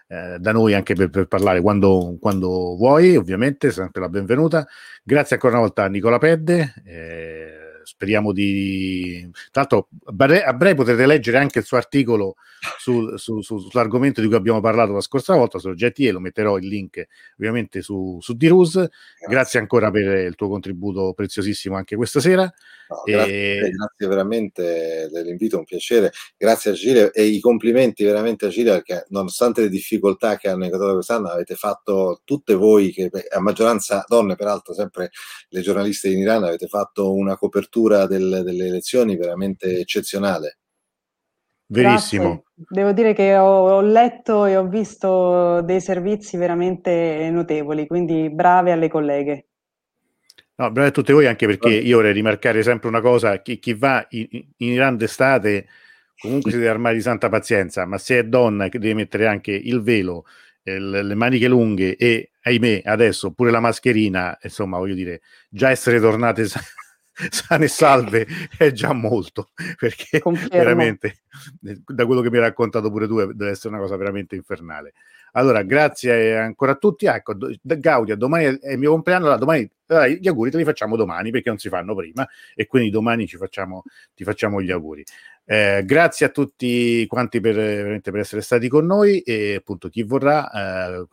da noi anche per parlare quando vuoi, ovviamente sempre la benvenuta. Grazie ancora una volta a Nicola Pedde, speriamo tra l'altro a breve potrete leggere anche il suo articolo sull'argomento di cui abbiamo parlato la scorsa volta, sul GTE, lo metterò il link ovviamente su Dirus. Grazie ancora per il tuo contributo preziosissimo anche questa sera. Grazie veramente dell'invito, un piacere, grazie a Gile e i complimenti veramente a Gile, perché nonostante le difficoltà che hanno incontrato quest'anno avete fatto tutte voi, che a maggioranza donne peraltro, sempre le giornaliste in Iran, avete fatto una copertura delle elezioni veramente eccezionale. Verissimo. Grazie. Devo dire che ho letto e ho visto dei servizi veramente notevoli, quindi brave alle colleghe. No, bravo a tutte voi, anche perché io vorrei rimarcare sempre una cosa: chi va in Iran d'estate comunque si deve armare di santa pazienza, ma se è donna che deve mettere anche il velo, le maniche lunghe e, ahimè, adesso pure la mascherina, insomma, voglio dire, già essere tornate sane e salve è già molto, perché confermo. Veramente, da quello che mi hai raccontato pure tu, deve essere una cosa veramente infernale. Allora, grazie ancora a tutti. Ecco, Gaudia, domani è il mio compleanno, allora, gli auguri te li facciamo domani, perché non si fanno prima, e quindi domani ti facciamo gli auguri. Grazie a tutti quanti per essere stati con noi, e appunto chi vorrà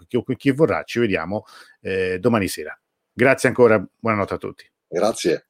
ci vediamo domani sera. Grazie ancora, buonanotte a tutti. Grazie.